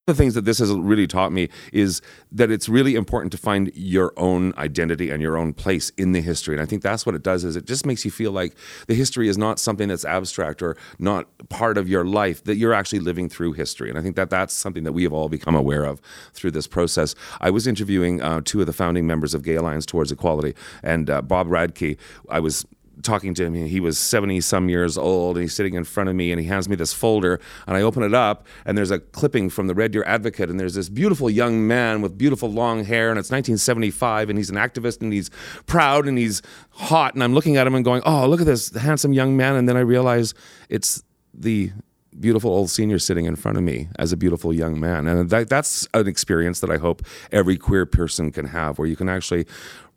the things that this has really taught me is that it's really important to find your own identity and your own place in the history. And I think that's what it does, is it just makes you feel like the history is not something that's abstract or not part of your life, that you're actually living through history. And I think that that's something that we have all become aware of through this process. I was interviewing two of the founding members of Gay Alliance Towards Equality, and Bob Radke, I was talking to him, he was 70 some years old, and he's sitting in front of me, and he hands me this folder, and I open it up, and there's a clipping from the Red Deer Advocate, and there's this beautiful young man with beautiful long hair, and it's 1975, and he's an activist, and he's proud, and he's hot, and I'm looking at him and going, oh, look at this handsome young man, and then I realize it's the beautiful old senior sitting in front of me as a beautiful young man. And that's an experience that I hope every queer person can have, where you can actually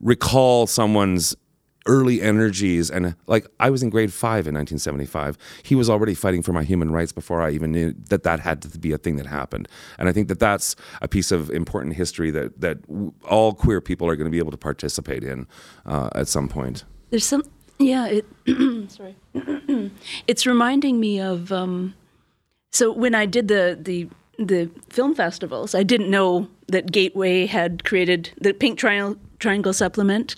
recall someone's early energies. And like, I was in grade 5 in 1975. He was already fighting for my human rights before I even knew that had to be a thing that happened. And I think that that's a piece of important history that all queer people are going to be able to participate in at some point. There's some, sorry. It's reminding me of, so when I did the film festivals, I didn't know that Gateway had created the Pink Triangle supplement,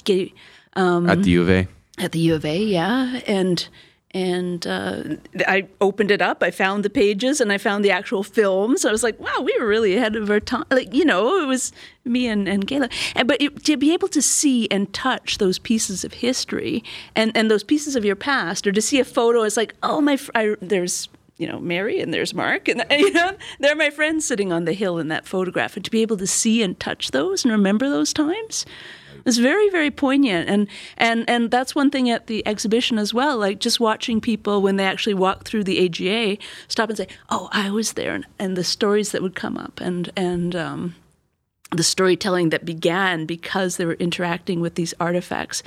at the U of A. At the U of A, yeah. And I opened it up. I found the pages, and I found the actual films. I was like, wow, we were really ahead of our time. Like, you know, it was me and Gayla. But to be able to see and touch those pieces of history and those pieces of your past, or to see a photo, it's like, oh, there's, you know, Mary, and there's Mark, and, you know, they're my friends sitting on the hill in that photograph. And to be able to see and touch those and remember those times, It's very, very poignant. And that's one thing at the exhibition as well, like just watching people when they actually walk through the AGA, stop and say, oh, I was there, and the stories that would come up and the storytelling that began because they were interacting with these artifacts.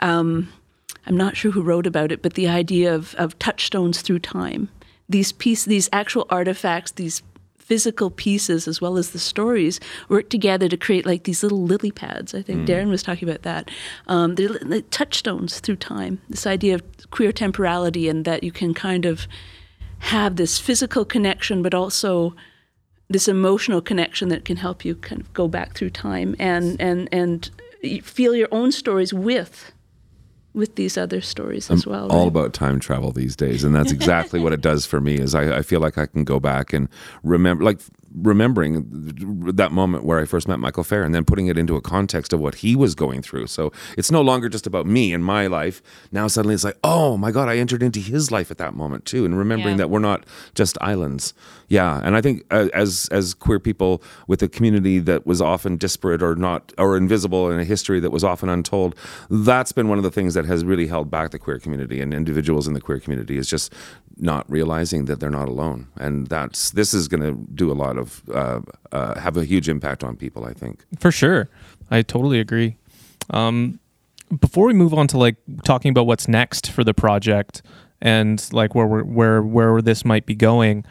I'm not sure who wrote about it, but the idea of touchstones through time, these actual artifacts, these physical pieces as well as the stories work together to create like these little lily pads. I think Darren was talking about that. They're touchstones through time, this idea of queer temporality, and that you can kind of have this physical connection but also this emotional connection that can help you kind of go back through time and feel your own stories with these other stories as well. I'm all about time travel these days, and that's exactly what it does for me. Is I feel like I can go back and remember, like remembering that moment where I first met Michael Fair, and then putting it into a context of what he was going through. So it's no longer just about me and my life. Now suddenly it's like, oh my God, I entered into his life at that moment too, and remembering that we're not just islands. Yeah, and I think as queer people with a community that was often disparate or not or invisible, and a history that was often untold, that's been one of the things that has really held back the queer community and individuals in the queer community, is just not realizing that they're not alone. And this is going to do a lot of have a huge impact on people, I think. For sure, I totally agree. Before we move on to like talking about what's next for the project and like where this might be going.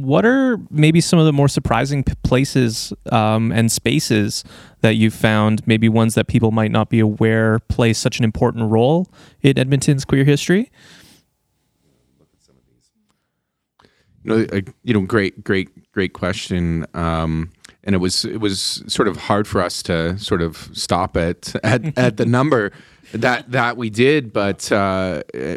What are maybe some of the more surprising places and spaces that you've found, maybe ones that people might not be aware play such an important role in Edmonton's queer history? Look at some of these. Great question. And it was sort of hard for us to sort of stop at the number that we did, but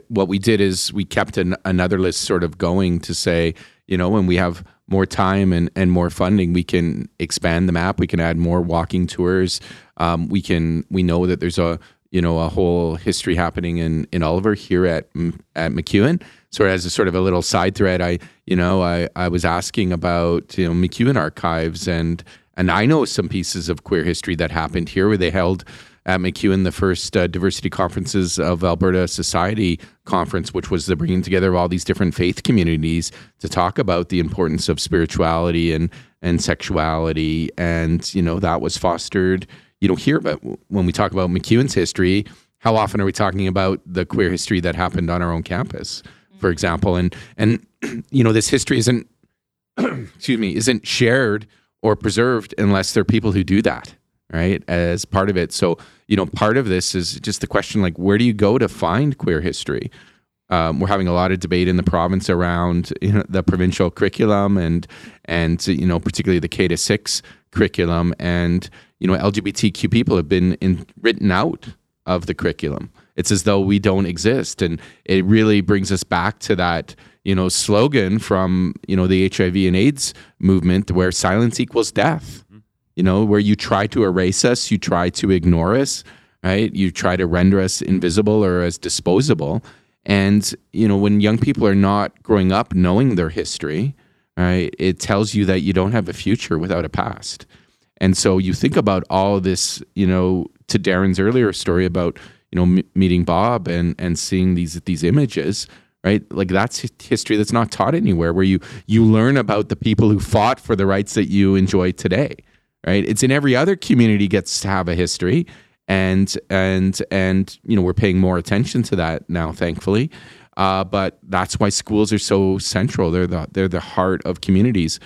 what we did is we kept another list sort of going to say, when we have more time and more funding, we can expand the map. We can add more walking tours. We know that there's a whole history happening in Oliver here at MacEwan. So as a sort of a little side thread, I was asking about MacEwan archives, and I know some pieces of queer history that happened here where they held at MacEwan the first diversity conferences of Alberta Society Conference, which was the bringing together of all these different faith communities to talk about the importance of spirituality and sexuality. And, that was fostered, here. But when we talk about MacEwan's history, how often are we talking about the queer history that happened on our own campus, for example? And this history isn't, excuse me, isn't shared or preserved unless there are people who do that, right, as part of it. So, part of this is just the question, like, where do you go to find queer history? We're having a lot of debate in the province around the provincial curriculum and particularly the K-6 curriculum. And, LGBTQ people have been written out of the curriculum. It's as though we don't exist. And it really brings us back to that, slogan from, the HIV and AIDS movement, where silence equals death. Where you try to erase us, you try to ignore us, right? You try to render us invisible or as disposable. And, when young people are not growing up knowing their history, right, it tells you that you don't have a future without a past. And so you think about all of this, to Darren's earlier story about, meeting Bob and seeing these images, right? Like, that's history that's not taught anywhere, where you learn about the people who fought for the rights that you enjoy today. Right, it's in every other community gets to have a history, and we're paying more attention to that now, thankfully. But that's why schools are so central. They're the heart of communities.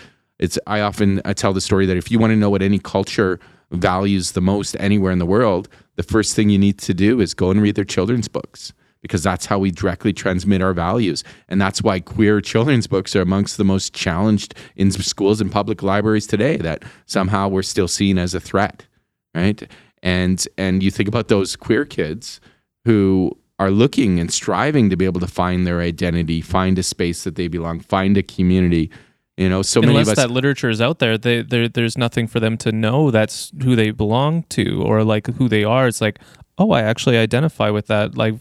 I often tell the story that if you want to know what any culture values the most anywhere in the world, the first thing you need to do is go and read their children's books, because that's how we directly transmit our values, and that's why queer children's books are amongst the most challenged in schools and public libraries today. That somehow we're still seen as a threat, right? And you think about those queer kids who are looking and striving to be able to find their identity, find a space that they belong, find a community. So unless many of us, that literature is out there, there's nothing for them to know that's who they belong to or like who they are. It's like, oh, I actually identify with that, like.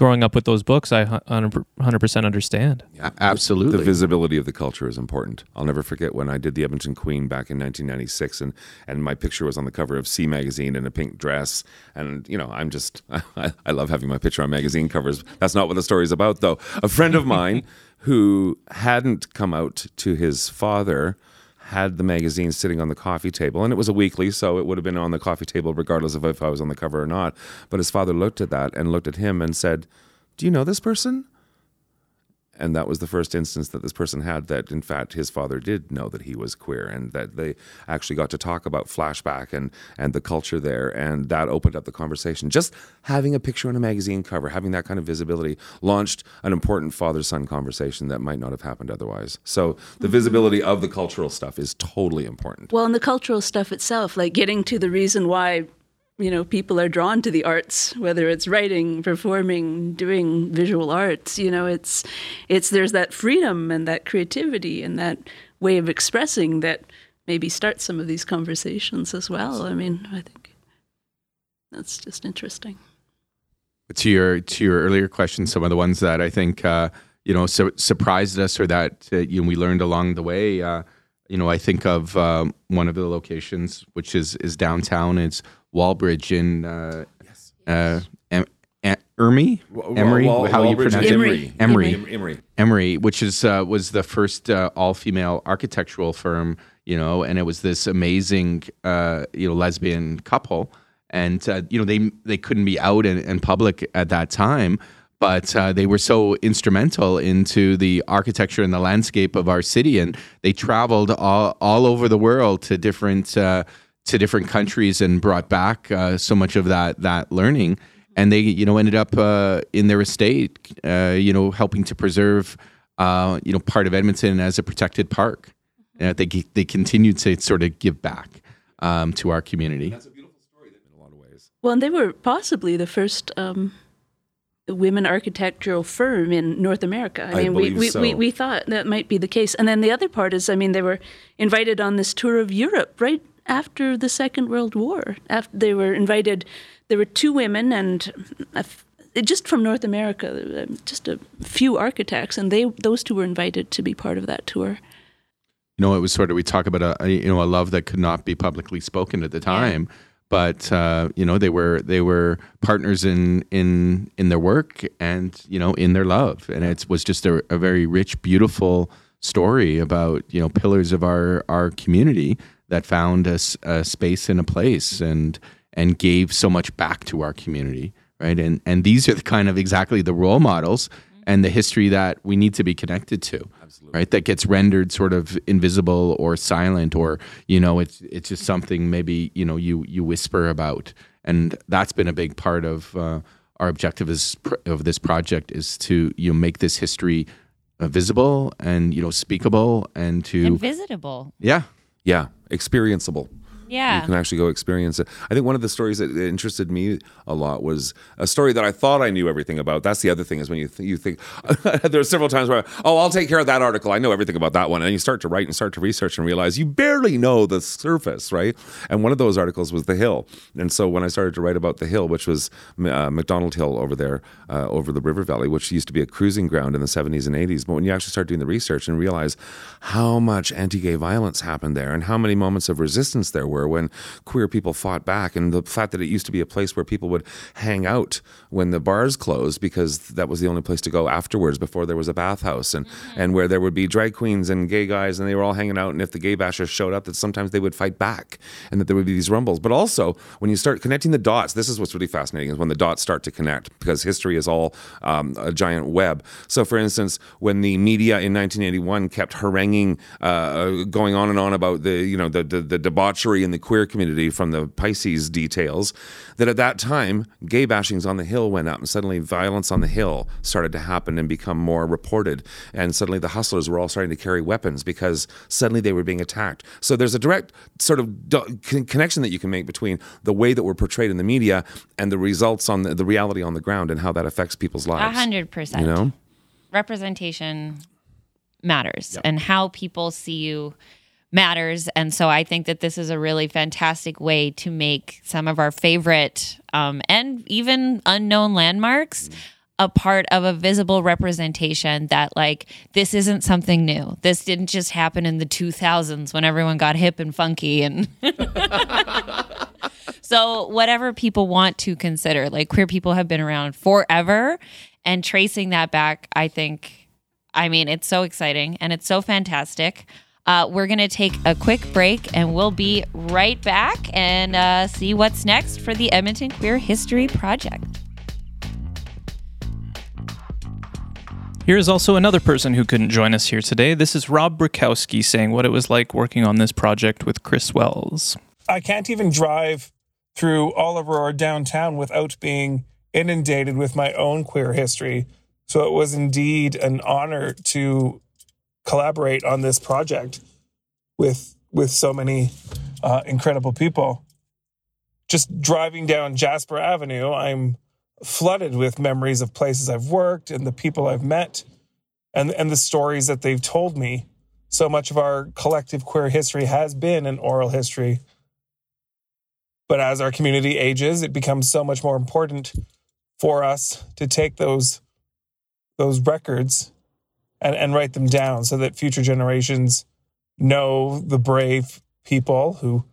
growing up with those books, I 100% understand. Yeah, absolutely. The visibility of the culture is important. I'll never forget when I did the Edmonton Queen back in 1996, and my picture was on the cover of C Magazine in a pink dress. And, you know, I'm just, I love having my picture on magazine covers. That's not what the story's about, though. A friend of mine who hadn't come out to his father had the magazine sitting on the coffee table, and it was a weekly, so it would have been on the coffee table regardless of if I was on the cover or not. But his father looked at that and looked at him and said, "Do you know this person?" And that was the first instance that this person had that, in fact, his father did know that he was queer, and that they actually got to talk about Flashback and the culture there, and that opened up the conversation. Just having a picture on a magazine cover, having that kind of visibility, launched an important father-son conversation that might not have happened otherwise. So the visibility of the cultural stuff is totally important. Well, and the cultural stuff itself, like getting to the reason why, you know, people are drawn to the arts, whether it's writing, performing, doing visual arts. You know, it's there's that freedom and that creativity and that way of expressing that maybe starts some of these conversations as well. I mean, I think that's just interesting. To your earlier question, some of the ones that I think surprised us, or that we learned along the way. I think of one of the locations, which is downtown. It's Walbridge in Emery, which is was the first all-female architectural firm, and it was this amazing lesbian couple, and they couldn't be out in public at that time, but they were so instrumental into the architecture and the landscape of our city, and they traveled all over the world to different countries and brought back so much of that learning, and they ended up in their estate helping to preserve part of Edmonton as a protected park. They continued to sort of give back to our community. That's a beautiful story in a lot of ways. Well, and they were possibly the first women architectural firm in North America. We thought that might be the case. And then the other part is, they were invited on this tour of Europe right after the Second World War. After they were invited, there were two women and just from North America, just a few architects, and those two were invited to be part of that tour. It was sort of, we talk about a love that could not be publicly spoken at the time, but they were partners in their work and in their love, and it was just a very rich, beautiful story about pillars of our community that found a space and a place and gave so much back to our community, right? And these are the kind of exactly the role models and the history that we need to be connected to. Absolutely. Right? That gets rendered sort of invisible or silent, or it's just something maybe you whisper about. And that's been a big part of our objective of this project, is to make this history visible and speakable and visitable. Yeah. Yeah, experienceable. Yeah. You can actually go experience it. I think one of the stories that interested me a lot was a story that I thought I knew everything about. That's the other thing, is when you think, there are several times where, I'll take care of that article, I know everything about that one. And you start to write and start to research and realize you barely know the surface, right? And one of those articles was The Hill. And so when I started to write about The Hill, which was McDonald Hill over there, over the river valley, which used to be a cruising ground in the 70s and 80s. But when you actually start doing the research and realize how much anti-gay violence happened there and how many moments of resistance there were, when queer people fought back, and the fact that it used to be a place where people would hang out when the bars closed, because that was the only place to go afterwards before there was a bathhouse, and where there would be drag queens and gay guys, and they were all hanging out, and if the gay bashers showed up, that sometimes they would fight back, and that there would be these rumbles. But also, when you start connecting the dots, this is what's really fascinating, is when the dots start to connect, because history is all a giant web. So for instance, when the media in 1981 kept haranguing, going on and on about the debauchery in the queer community from the Pisces details, that at that time gay bashings on the Hill went up, and suddenly violence on the Hill started to happen and become more reported, and suddenly the hustlers were all starting to carry weapons because suddenly they were being attacked. So there's a direct sort of connection that you can make between the way that we're portrayed in the media and the results on the reality on the ground, and how that affects people's lives. 100%. Representation matters, and how people see you matters. And so I think that this is a really fantastic way to make some of our favorite and even unknown landmarks a part of a visible representation that, like, this isn't something new. This didn't just happen in the 2000s when everyone got hip and funky and so whatever people want to consider, like, queer people have been around forever, and tracing that back, I think, I mean, it's so exciting and it's so fantastic. We're going to take a quick break and we'll be right back and see what's next for the Edmonton Queer History Project. Here's also another person who couldn't join us here today. This is Rob Borotsky saying what it was like working on this project with Chris Wells. I can't even drive through Oliver or downtown without being inundated with my own queer history. So it was indeed an honor to collaborate on this project with so many incredible people. Just driving down Jasper Avenue, I'm flooded with memories of places I've worked and the people I've met and the stories that they've told me. So much of our collective queer history has been an oral history. But as our community ages, it becomes so much more important for us to take those records and write them down so that future generations know the brave people who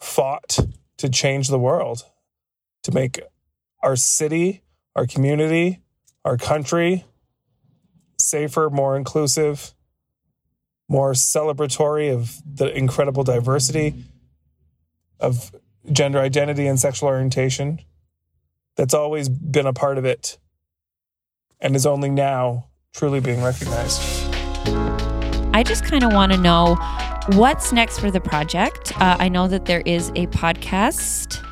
fought to change the world, to make our city, our community, our country safer, more inclusive, more celebratory of the incredible diversity of gender identity and sexual orientation that's always been a part of it and is only now truly being recognized. I just kind of want to know what's next for the project. I know that there is a podcast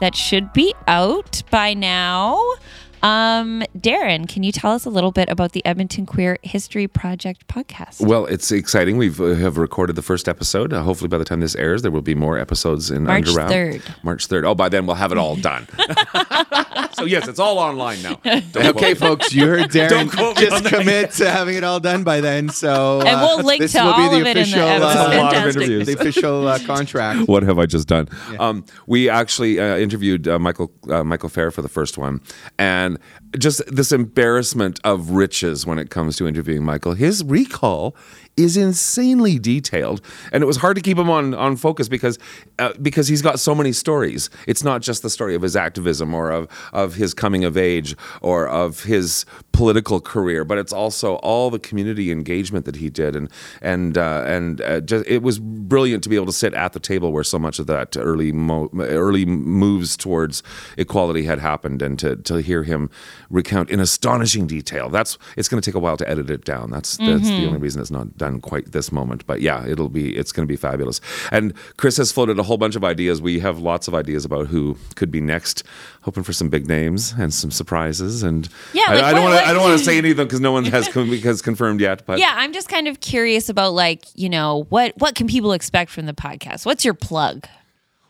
that should be out by now. Darren, can you tell us a little bit about the Edmonton Queer History Project podcast? Well, it's exciting. We have recorded the first episode. Hopefully by the time this airs, there will be more episodes in March Underground. March 3rd. Oh, by then we'll have it all done. So yes, it's all online now. Okay, folks, you heard Darren. Just commit to having it all done by then. So and we'll link this to will all be the official the official contract. What have I just done? Yeah. We actually interviewed Michael Fair for the first one, and just this embarrassment of riches when it comes to interviewing Michael. His recall is insanely detailed, and it was hard to keep him on focus because he's got so many stories. It's not just the story of his activism or of his coming of age or of his political career, but it's also all the community engagement that he did, and just, it was brilliant to be able to sit at the table where so much of that early moves towards equality had happened, and to hear him recount in astonishing detail. It's going to take a while to edit it down. That's the only reason it's not done quite this moment, but yeah, it's going to be fabulous. And Chris has floated a whole bunch of ideas. We have lots of ideas about who could be next, hoping for some big names and some surprises. And yeah, I don't want to say any of them because no one has confirmed yet. But yeah, I'm just kind of curious about, like, you know, what can people expect from the podcast? What's your plug?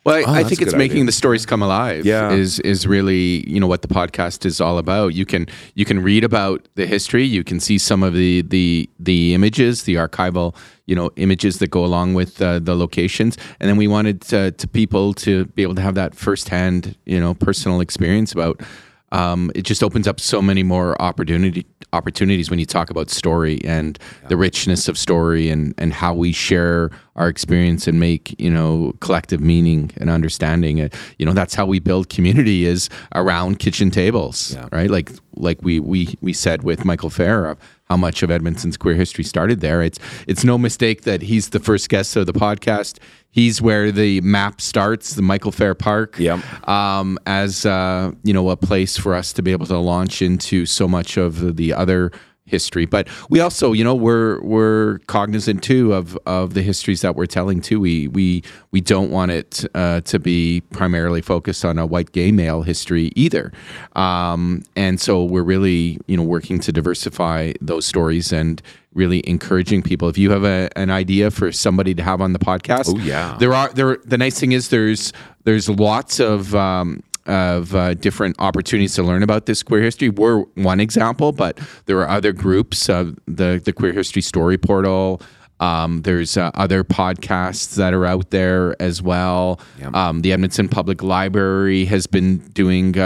Well, I think it's making the stories come alive. Yeah. Is really, you know, what the podcast is all about. You can read about the history. You can see some of the images, the archival, you know, images that go along with the locations. And then we wanted to people to be able to have that firsthand, you know, personal experience about. It just opens up so many more opportunities when you talk about story and the richness of story and how we share our experience and make, you know, collective meaning and understanding. You know, that's how we build community, is around kitchen tables, right? Like we said with Michael Fair, how much of Edmonton's queer history started there. It's no mistake that he's the first guest of the podcast. He's where the map starts, the Michael Fair Park, as you know, a place for us to be able to launch into so much of the other history. But we also, you know, we're cognizant too of the histories that we're telling too. We don't want it to be primarily focused on a white gay male history either, and so we're really, you know, working to diversify those stories and really encouraging people. If you have an idea for somebody to have on the podcast, the nice thing is there's lots of different opportunities to learn about this queer history. We're one example, but there are other groups, the Queer History Story Portal. There's other podcasts that are out there as well. The Edmonton Public Library has been doing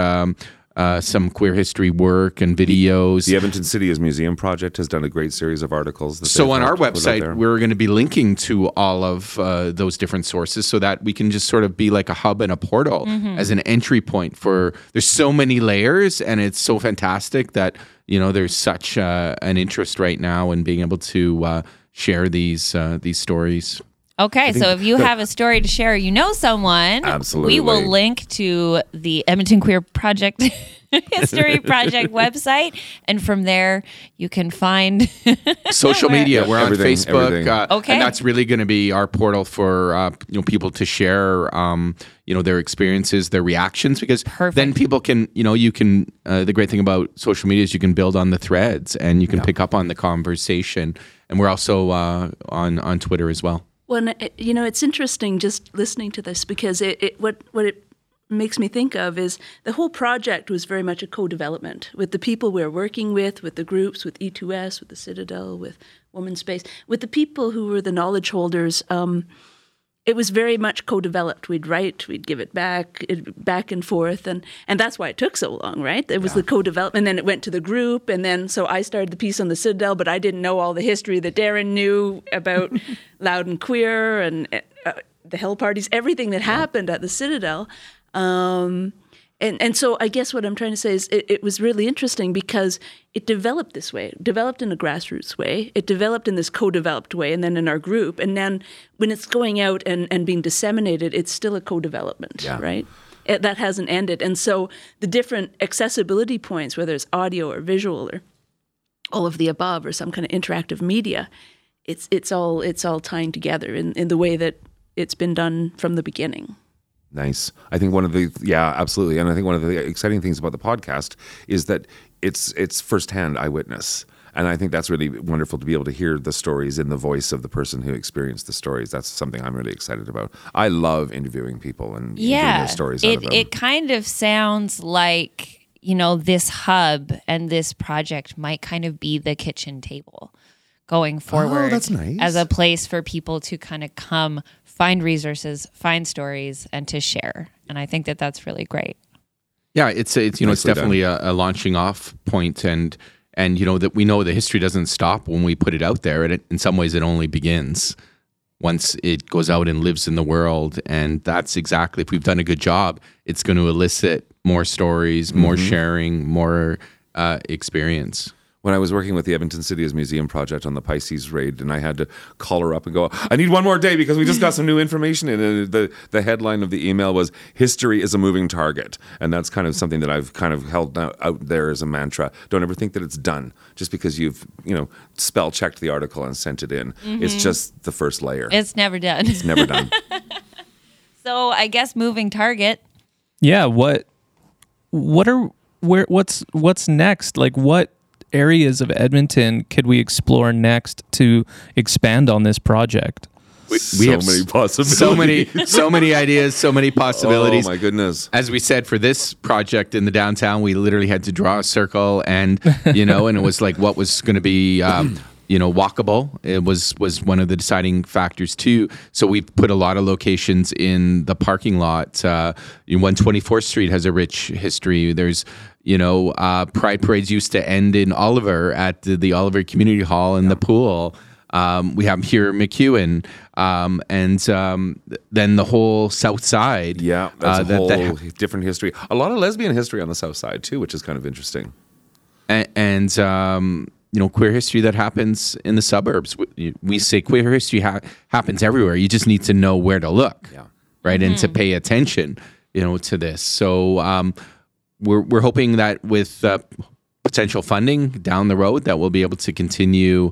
some queer history work and videos. The Edmonton City as Museum Project has done a great series of articles. So on our website, we're going to be linking to all of those different sources so that we can just sort of be like a hub and a portal as an entry point for, there's so many layers and it's so fantastic that, you know, there's such an interest right now in being able to share these stories. Okay, so if you have a story to share, you know someone, absolutely, we will link to the Edmonton Queer Project History Project website, and from there you can find social media. We're on Facebook, and that's really going to be our portal for you know, people to share you know, their experiences, their reactions, because then people can, you know, you can the great thing about social media is you can build on the threads and you can pick up on the conversation, and we're also on Twitter as well. Well, you know, it's interesting just listening to this because what it makes me think of is the whole project was very much a co-development with the people we're working with the groups, with E2S, with the Citadel, with Women's Space, with the people who were the knowledge holders. It was very much co-developed. We'd write, we'd give it back, back and forth, and that's why it took so long, right? It was the co-development, and then it went to the group, and then so I started the piece on the Citadel, but I didn't know all the history that Darren knew about Loud and Queer and the Hell Parties, everything that happened at the Citadel. And so I guess what I'm trying to say is it was really interesting because it developed this way. It developed in a grassroots way. It developed in this co-developed way and then in our group. And then when it's going out and being disseminated, it's still a co-development, right? That hasn't ended. And so the different accessibility points, whether it's audio or visual or all of the above or some kind of interactive media, it's all tying together in the way that it's been done from the beginning. Nice. I think absolutely. And I think one of the exciting things about the podcast is that it's firsthand eyewitness. And I think that's really wonderful to be able to hear the stories in the voice of the person who experienced the stories. That's something I'm really excited about. I love interviewing people and hearing their stories out of them. It kind of sounds like, you know, this hub and this project might kind of be the kitchen table going forward. Oh, that's nice. As a place for people to kind of come find resources, find stories, and to share. And I think that that's really great. Yeah, it's you know, it's definitely a launching off point, and you know that we know the history doesn't stop when we put it out there, and in some ways it only begins once it goes out and lives in the world. And that's exactly, if we've done a good job, it's going to elicit more stories, more sharing, more experience. When I was working with the Edmonton City as Museum Project on the Pisces raid, and I had to call her up and go, I need one more day because we just got some new information. And the headline of the email was, history is a moving target. And that's kind of something that I've kind of held out there as a mantra. Don't ever think that it's done just because you've, you know, spell checked the article and sent it in. It's just the first layer. It's never done. It's never done. So I guess moving target. Yeah. What's next? Like what areas of Edmonton could we explore next to expand on this project? We have many possibilities. So many ideas, so many possibilities. Oh my goodness. As we said, for this project in the downtown, we literally had to draw a circle and, you know, and it was like what was going to be, you know, walkable. It was one of the deciding factors too. So we put a lot of locations in the parking lot. 124th Street has a rich history. There's, you know, pride parades used to end in Oliver at the Oliver Community Hall in the pool. We have here MacEwan, and then the whole South Side. Yeah, that's a whole different history. A lot of lesbian history on the South Side too, which is kind of interesting. And you know, queer history that happens in the suburbs. We say queer history happens everywhere. You just need to know where to look, right, and to pay attention, you know, to this. So We're hoping that with potential funding down the road that we'll be able to continue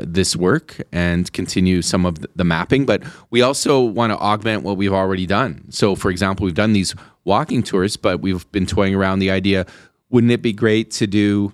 this work and continue some of the mapping. But we also want to augment what we've already done. So, for example, we've done these walking tours, but we've been toying around the idea, wouldn't it be great to do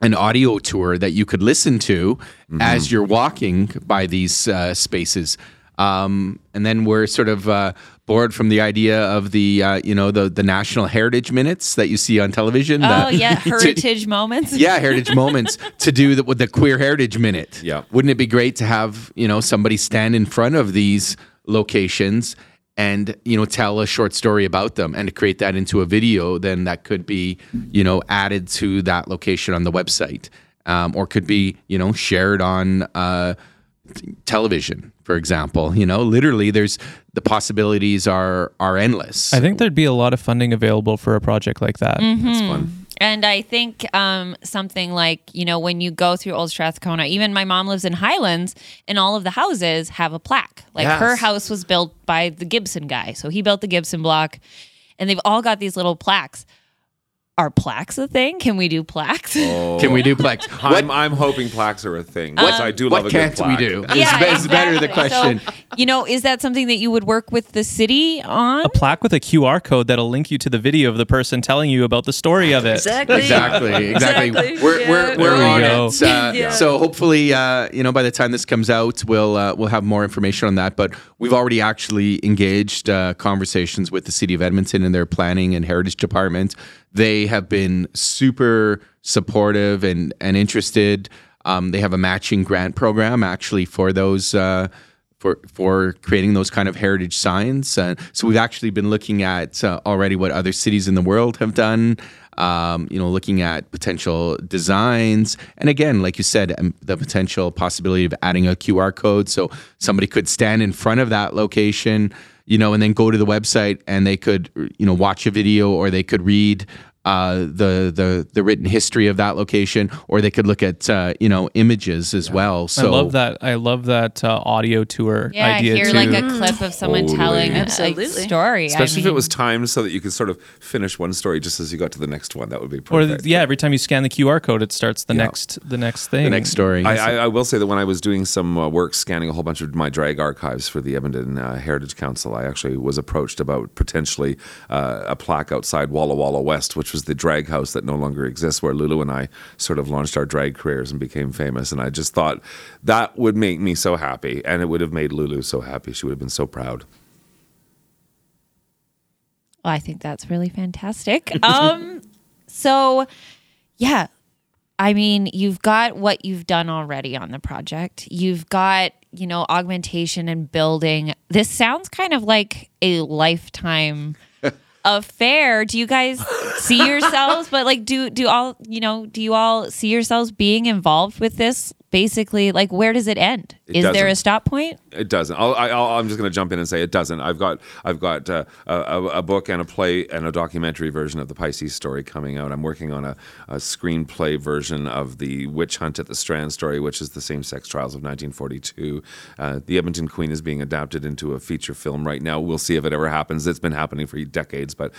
an audio tour that you could listen to as you're walking by these spaces? And then we're sort of bored from the idea of the, you know, the National Heritage Minutes that you see on television. Oh, heritage moments. Yeah, heritage moments to do with the Queer Heritage Minute. Yeah. Wouldn't it be great to have, you know, somebody stand in front of these locations and, you know, tell a short story about them and to create that into a video, then that could be, you know, added to that location on the website, or could be, you know, shared on television, for example. You know, literally there's, the possibilities are endless. I think there'd be a lot of funding available for a project like that. Mm-hmm. That's fun. And I think something like, you know, when you go through Old Strathcona, even my mom lives in Highlands, and all of the houses have a plaque. Like, yes, her house was built by the Gibson guy. So he built the Gibson block, and they've all got these little plaques. Are plaques a thing? Can we do plaques? Oh. Can we do plaques? I'm hoping plaques are a thing. I do love a good plaque. What can't we do? Yeah, it's exactly. Better the question. So, you know, is that something that you would work with the city on? A plaque with a QR code that'll link you to the video of the person telling you about the story of it. Exactly. We're on it. So hopefully, you know, by the time this comes out, we'll have more information on that. But we've already actually engaged conversations with the city of Edmonton and their planning and heritage department. They have been super supportive and interested. They have a matching grant program actually for those for creating those kind of heritage signs. So we've actually been looking at already what other cities in the world have done. You know, looking at potential designs, and again, like you said, the potential possibility of adding a QR code, so somebody could stand in front of that location, you know, and then go to the website and they could, you know, watch a video, or they could read the written history of that location, or they could look at you know, images as well. So I love that audio tour idea. Yeah, hear like a clip of someone telling a story, especially if it was timed so that you could sort of finish one story just as you got to the next one. That would be perfect. Or every time you scan the QR code, it starts the next thing, the next story. I will say that when I was doing some work scanning a whole bunch of my drag archives for the Edmonton Heritage Council, I actually was approached about potentially a plaque outside Walla Walla West, which was the drag house that no longer exists, where Lulu and I sort of launched our drag careers and became famous. And I just thought that would make me so happy, and it would have made Lulu so happy. She would have been so proud. Well, I think that's really fantastic. So, yeah, I mean, you've got what you've done already on the project. You've got, you know, augmentation and building. This sounds kind of like a lifetime affair. Do you guys see yourselves? But like, do you all see yourselves being involved with this? Basically, like, where does it end? Is there a stop point? It doesn't. I'm just going to jump in and say it doesn't. I've got a book and a play and a documentary version of the Pisces story coming out. I'm working on a screenplay version of the Witch Hunt at the Strand story, which is the same-sex trials of 1942. The Edmonton Queen is being adapted into a feature film right now. We'll see if it ever happens. It's been happening for decades. But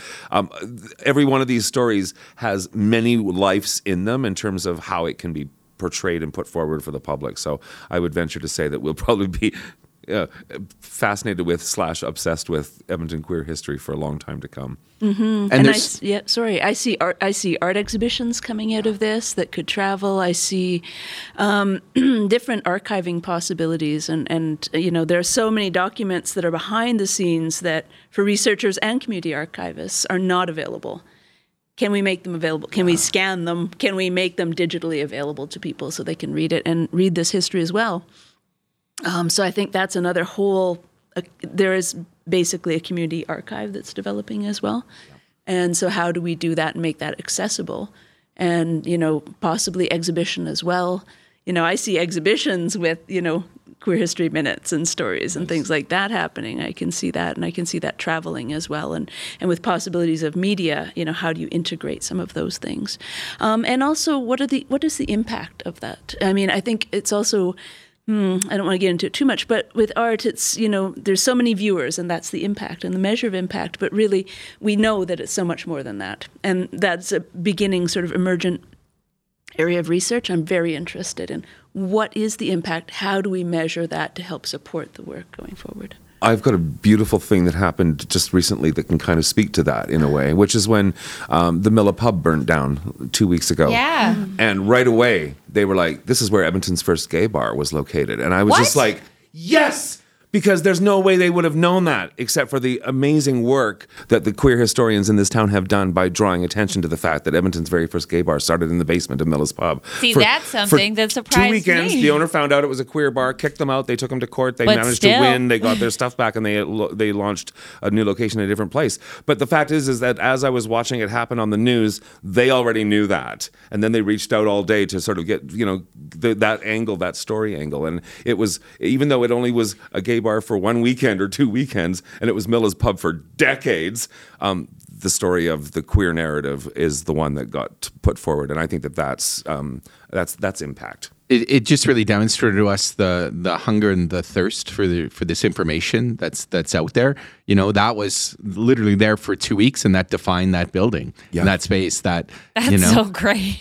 every one of these stories has many lives in them in terms of how it can be portrayed and put forward for the public. So I would venture to say that we'll probably be fascinated with / obsessed with Edmonton queer history for a long time to come. Mm-hmm. And I see art exhibitions coming out of this that could travel. I see different archiving possibilities, and you know, there are so many documents that are behind the scenes that for researchers and community archivists are not available. Can we make them available? Can we scan them? Can we make them digitally available to people so they can read it and read this history as well? So I think that's another whole... there is basically a community archive that's developing as well. Yeah. And so how do we do that and make that accessible? And, you know, possibly exhibition as well. You know, I see exhibitions with, you know, queer history minutes and stories and things like that happening. I can see that, and I can see that traveling as well. And with possibilities of media, you know, how do you integrate some of those things? And also, what is the impact of that? I mean, I think it's also, I don't want to get into it too much, but with art, it's, you know, there's so many viewers, and that's the impact and the measure of impact. But really, we know that it's so much more than that. And that's a beginning sort of emergent area of research I'm very interested in. What is the impact? How do we measure that to help support the work going forward? I've got a beautiful thing that happened just recently that can kind of speak to that in a way, which is when the Miller Pub burnt down 2 weeks ago. Yeah. And right away, they were like, this is where Edmonton's first gay bar was located. And I was just like, yes! because there's no way they would have known that except for the amazing work that the queer historians in this town have done by drawing attention to the fact that Edmonton's very first gay bar started in the basement of Miller's Pub. See, that's something that surprised me. 2 weekends, the owner found out it was a queer bar, kicked them out, they took them to court, they managed to win, they got their stuff back, and they launched a new location in a different place. But the fact is that as I was watching it happen on the news, they already knew that. And then they reached out all day to sort of get, you know, that angle, that story angle. And it was, even though it only was a gay bar for 1 weekend or 2 weekends, and it was Miller's Pub for decades, the story of the queer narrative is the one that got put forward. And I think that that's impact. It just really demonstrated to us the hunger and the thirst for this information that's out there. You know, that was literally there for 2 weeks, and that defined that building, and that space. That's you know, so great.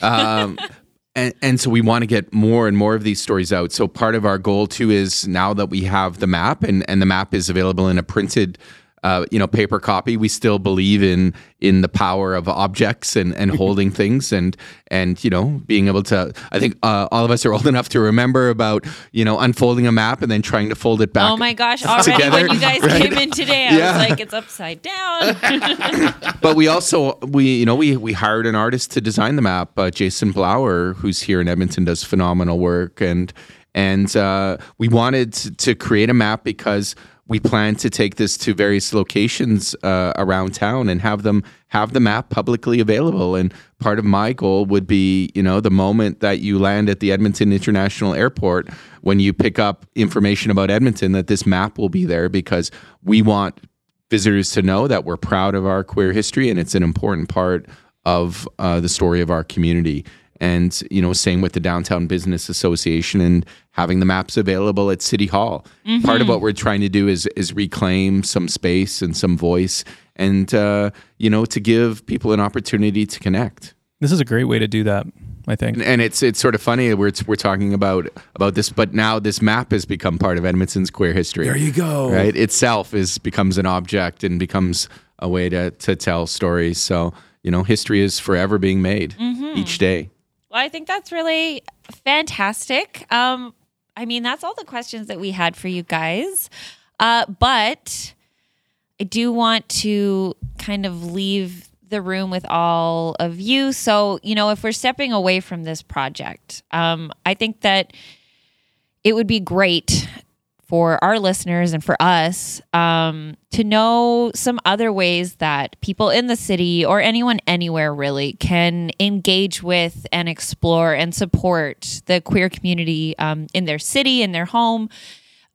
And so we want to get more and more of these stories out. So part of our goal too is now that we have the map, and the map is available in a printed paper copy. We still believe in the power of objects and holding things and, you know, being able to, I think all of us are old enough to remember about, you know, unfolding a map and then trying to fold it back. Oh my gosh. Already together, when you guys came in today, I was like, it's upside down. But we also, we hired an artist to design the map, Jason Blauer, who's here in Edmonton, does phenomenal work. And we wanted to create a map because we plan to take this to various locations around town and have them have the map publicly available. And part of my goal would be, you know, the moment that you land at the Edmonton International Airport, when you pick up information about Edmonton, that this map will be there, because we want visitors to know that we're proud of our queer history and it's an important part of the story of our community. And, you know, same with the Downtown Business Association and having the maps available at City Hall. Mm-hmm. Part of what we're trying to do is reclaim some space and some voice and, to give people an opportunity to connect. This is a great way to do that, I think. And it's sort of funny, we're talking about this, but now this map has become part of Edmonton's queer history. There you go. Right? Itself becomes an object and becomes a way to tell stories. So, you know, history is forever being made each day. Well, I think that's really fantastic. That's all the questions that we had for you guys. But I do want to kind of leave the room with all of you. So, you know, if we're stepping away from this project, I think that it would be great for our listeners and for us to know some other ways that people in the city or anyone anywhere really can engage with and explore and support the queer community in their city, in their home,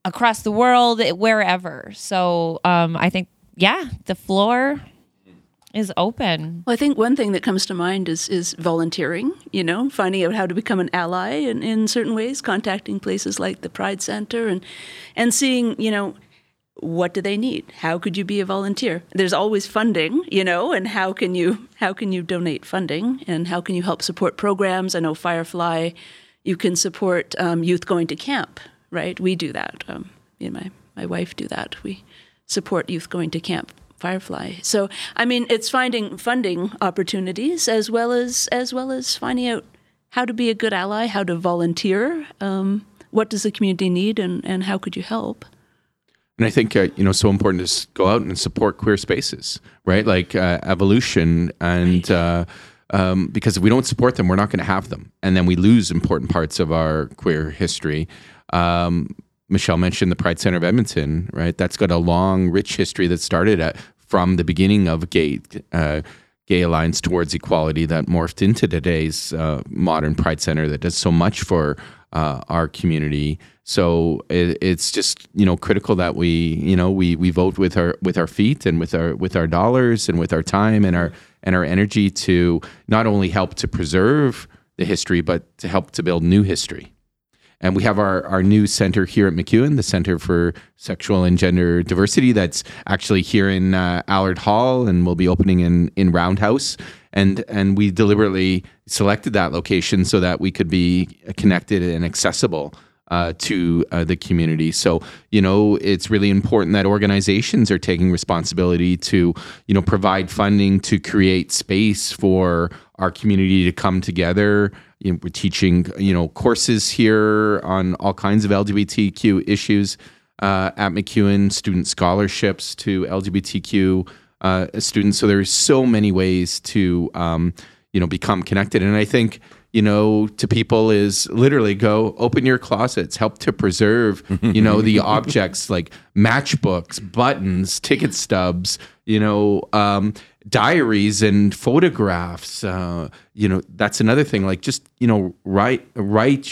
across the world, wherever. So I think, the floor is open. Well, I think one thing that comes to mind is volunteering, you know, finding out how to become an ally in certain ways, contacting places like the Pride Center and seeing, you know, what do they need? How could you be a volunteer? There's always funding, you know, and how can you donate funding and how can you help support programs? I know Firefly, you can support youth going to camp, right? We do that. My wife do that. We support youth going to camp. Firefly. So, I mean, it's finding funding opportunities as well as finding out how to be a good ally, how to volunteer, what does the community need, and how could you help? And I think, so important is go out and support queer spaces, right? Like Evolution and... Right. Because if we don't support them, we're not going to have them. And then we lose important parts of our queer history. Michelle mentioned the Pride Center of Edmonton, right? That's got a long, rich history that started from the beginning of Gay Alliance Towards Equality that morphed into today's modern Pride Center that does so much for our community. So it's just, you know, critical that we vote with our feet and with our dollars and with our time and our energy to not only help to preserve the history, but to help to build new history. And we have our new center here at MacEwan, the Center for Sexual and Gender Diversity, that's actually here in Allard Hall and will be opening in Roundhouse. And we deliberately selected that location so that we could be connected and accessible to the community. So, you know, it's really important that organizations are taking responsibility to, you know, provide funding to create space for our community to come together. You know, we're teaching, you know, courses here on all kinds of LGBTQ issues. at MacEwan, student scholarships to LGBTQ students. So there's so many ways to, you know, become connected. And I think, you know, to people is literally go open your closets, help to preserve, you know, the objects like matchbooks, buttons, ticket stubs, you know, diaries and photographs. You know, that's another thing, like just, you know, write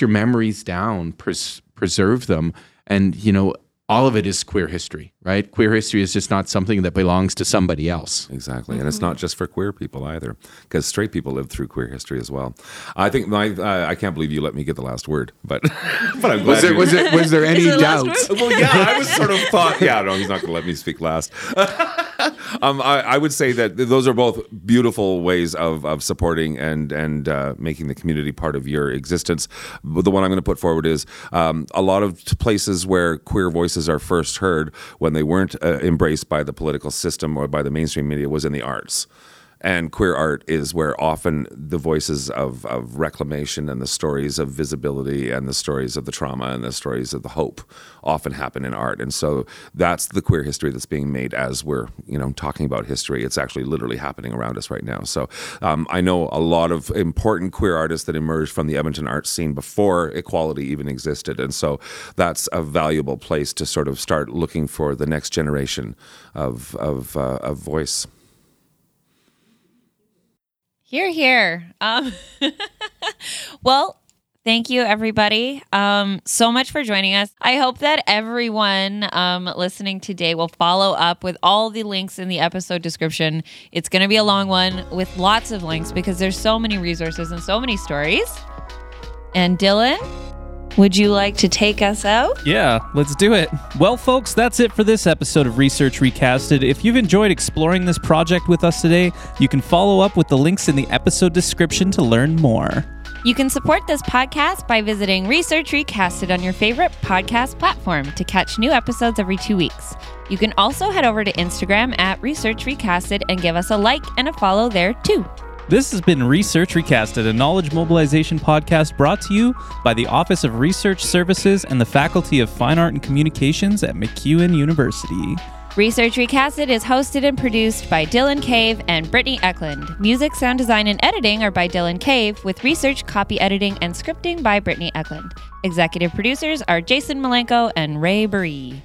your memories down, preserve them. And, you know, all of it is queer history, right? Queer history is just not something that belongs to somebody else. Exactly. Mm-hmm. And it's not just for queer people either, because straight people live through queer history as well. I think I can't believe you let me get the last word, but I'm glad. Was there any doubt? Well, yeah, I was sort of thought, yeah, no, he's not going to let me speak last. I would say that those are both beautiful ways of supporting and making the community part of your existence. But the one I'm going to put forward is a lot of places where queer voices are first heard when they weren't embraced by the political system or by the mainstream media was in the arts. And queer art is where often the voices of reclamation and the stories of visibility and the stories of the trauma and the stories of the hope often happen in art. And so that's the queer history that's being made as we're, you know, talking about history. It's actually literally happening around us right now. So I know a lot of important queer artists that emerged from the Edmonton art scene before equality even existed. And so that's a valuable place to sort of start looking for the next generation of voice. Hear, hear. Well, thank you, everybody, so much for joining us. I hope that everyone listening today will follow up with all the links in the episode description. It's going to be a long one with lots of links because there's so many resources and so many stories. And Dylan, would you like to take us out? Yeah, let's do it. Well, folks, that's it for this episode of Research Recasted. If you've enjoyed exploring this project with us today, you can follow up with the links in the episode description to learn more. You can support this podcast by visiting Research Recasted on your favorite podcast platform to catch new episodes every 2 weeks. You can also head over to Instagram at Research Recasted and give us a like and a follow there too. This has been Research Recasted, a knowledge mobilization podcast brought to you by the Office of Research Services and the Faculty of Fine Art and Communications at MacEwan University. Research Recasted is hosted and produced by Dylan Cave and Brittany Eklund. Music, sound design, and editing are by Dylan Cave, with research, copy editing, and scripting by Brittany Eklund. Executive producers are Jason Malenko and Ray Buree.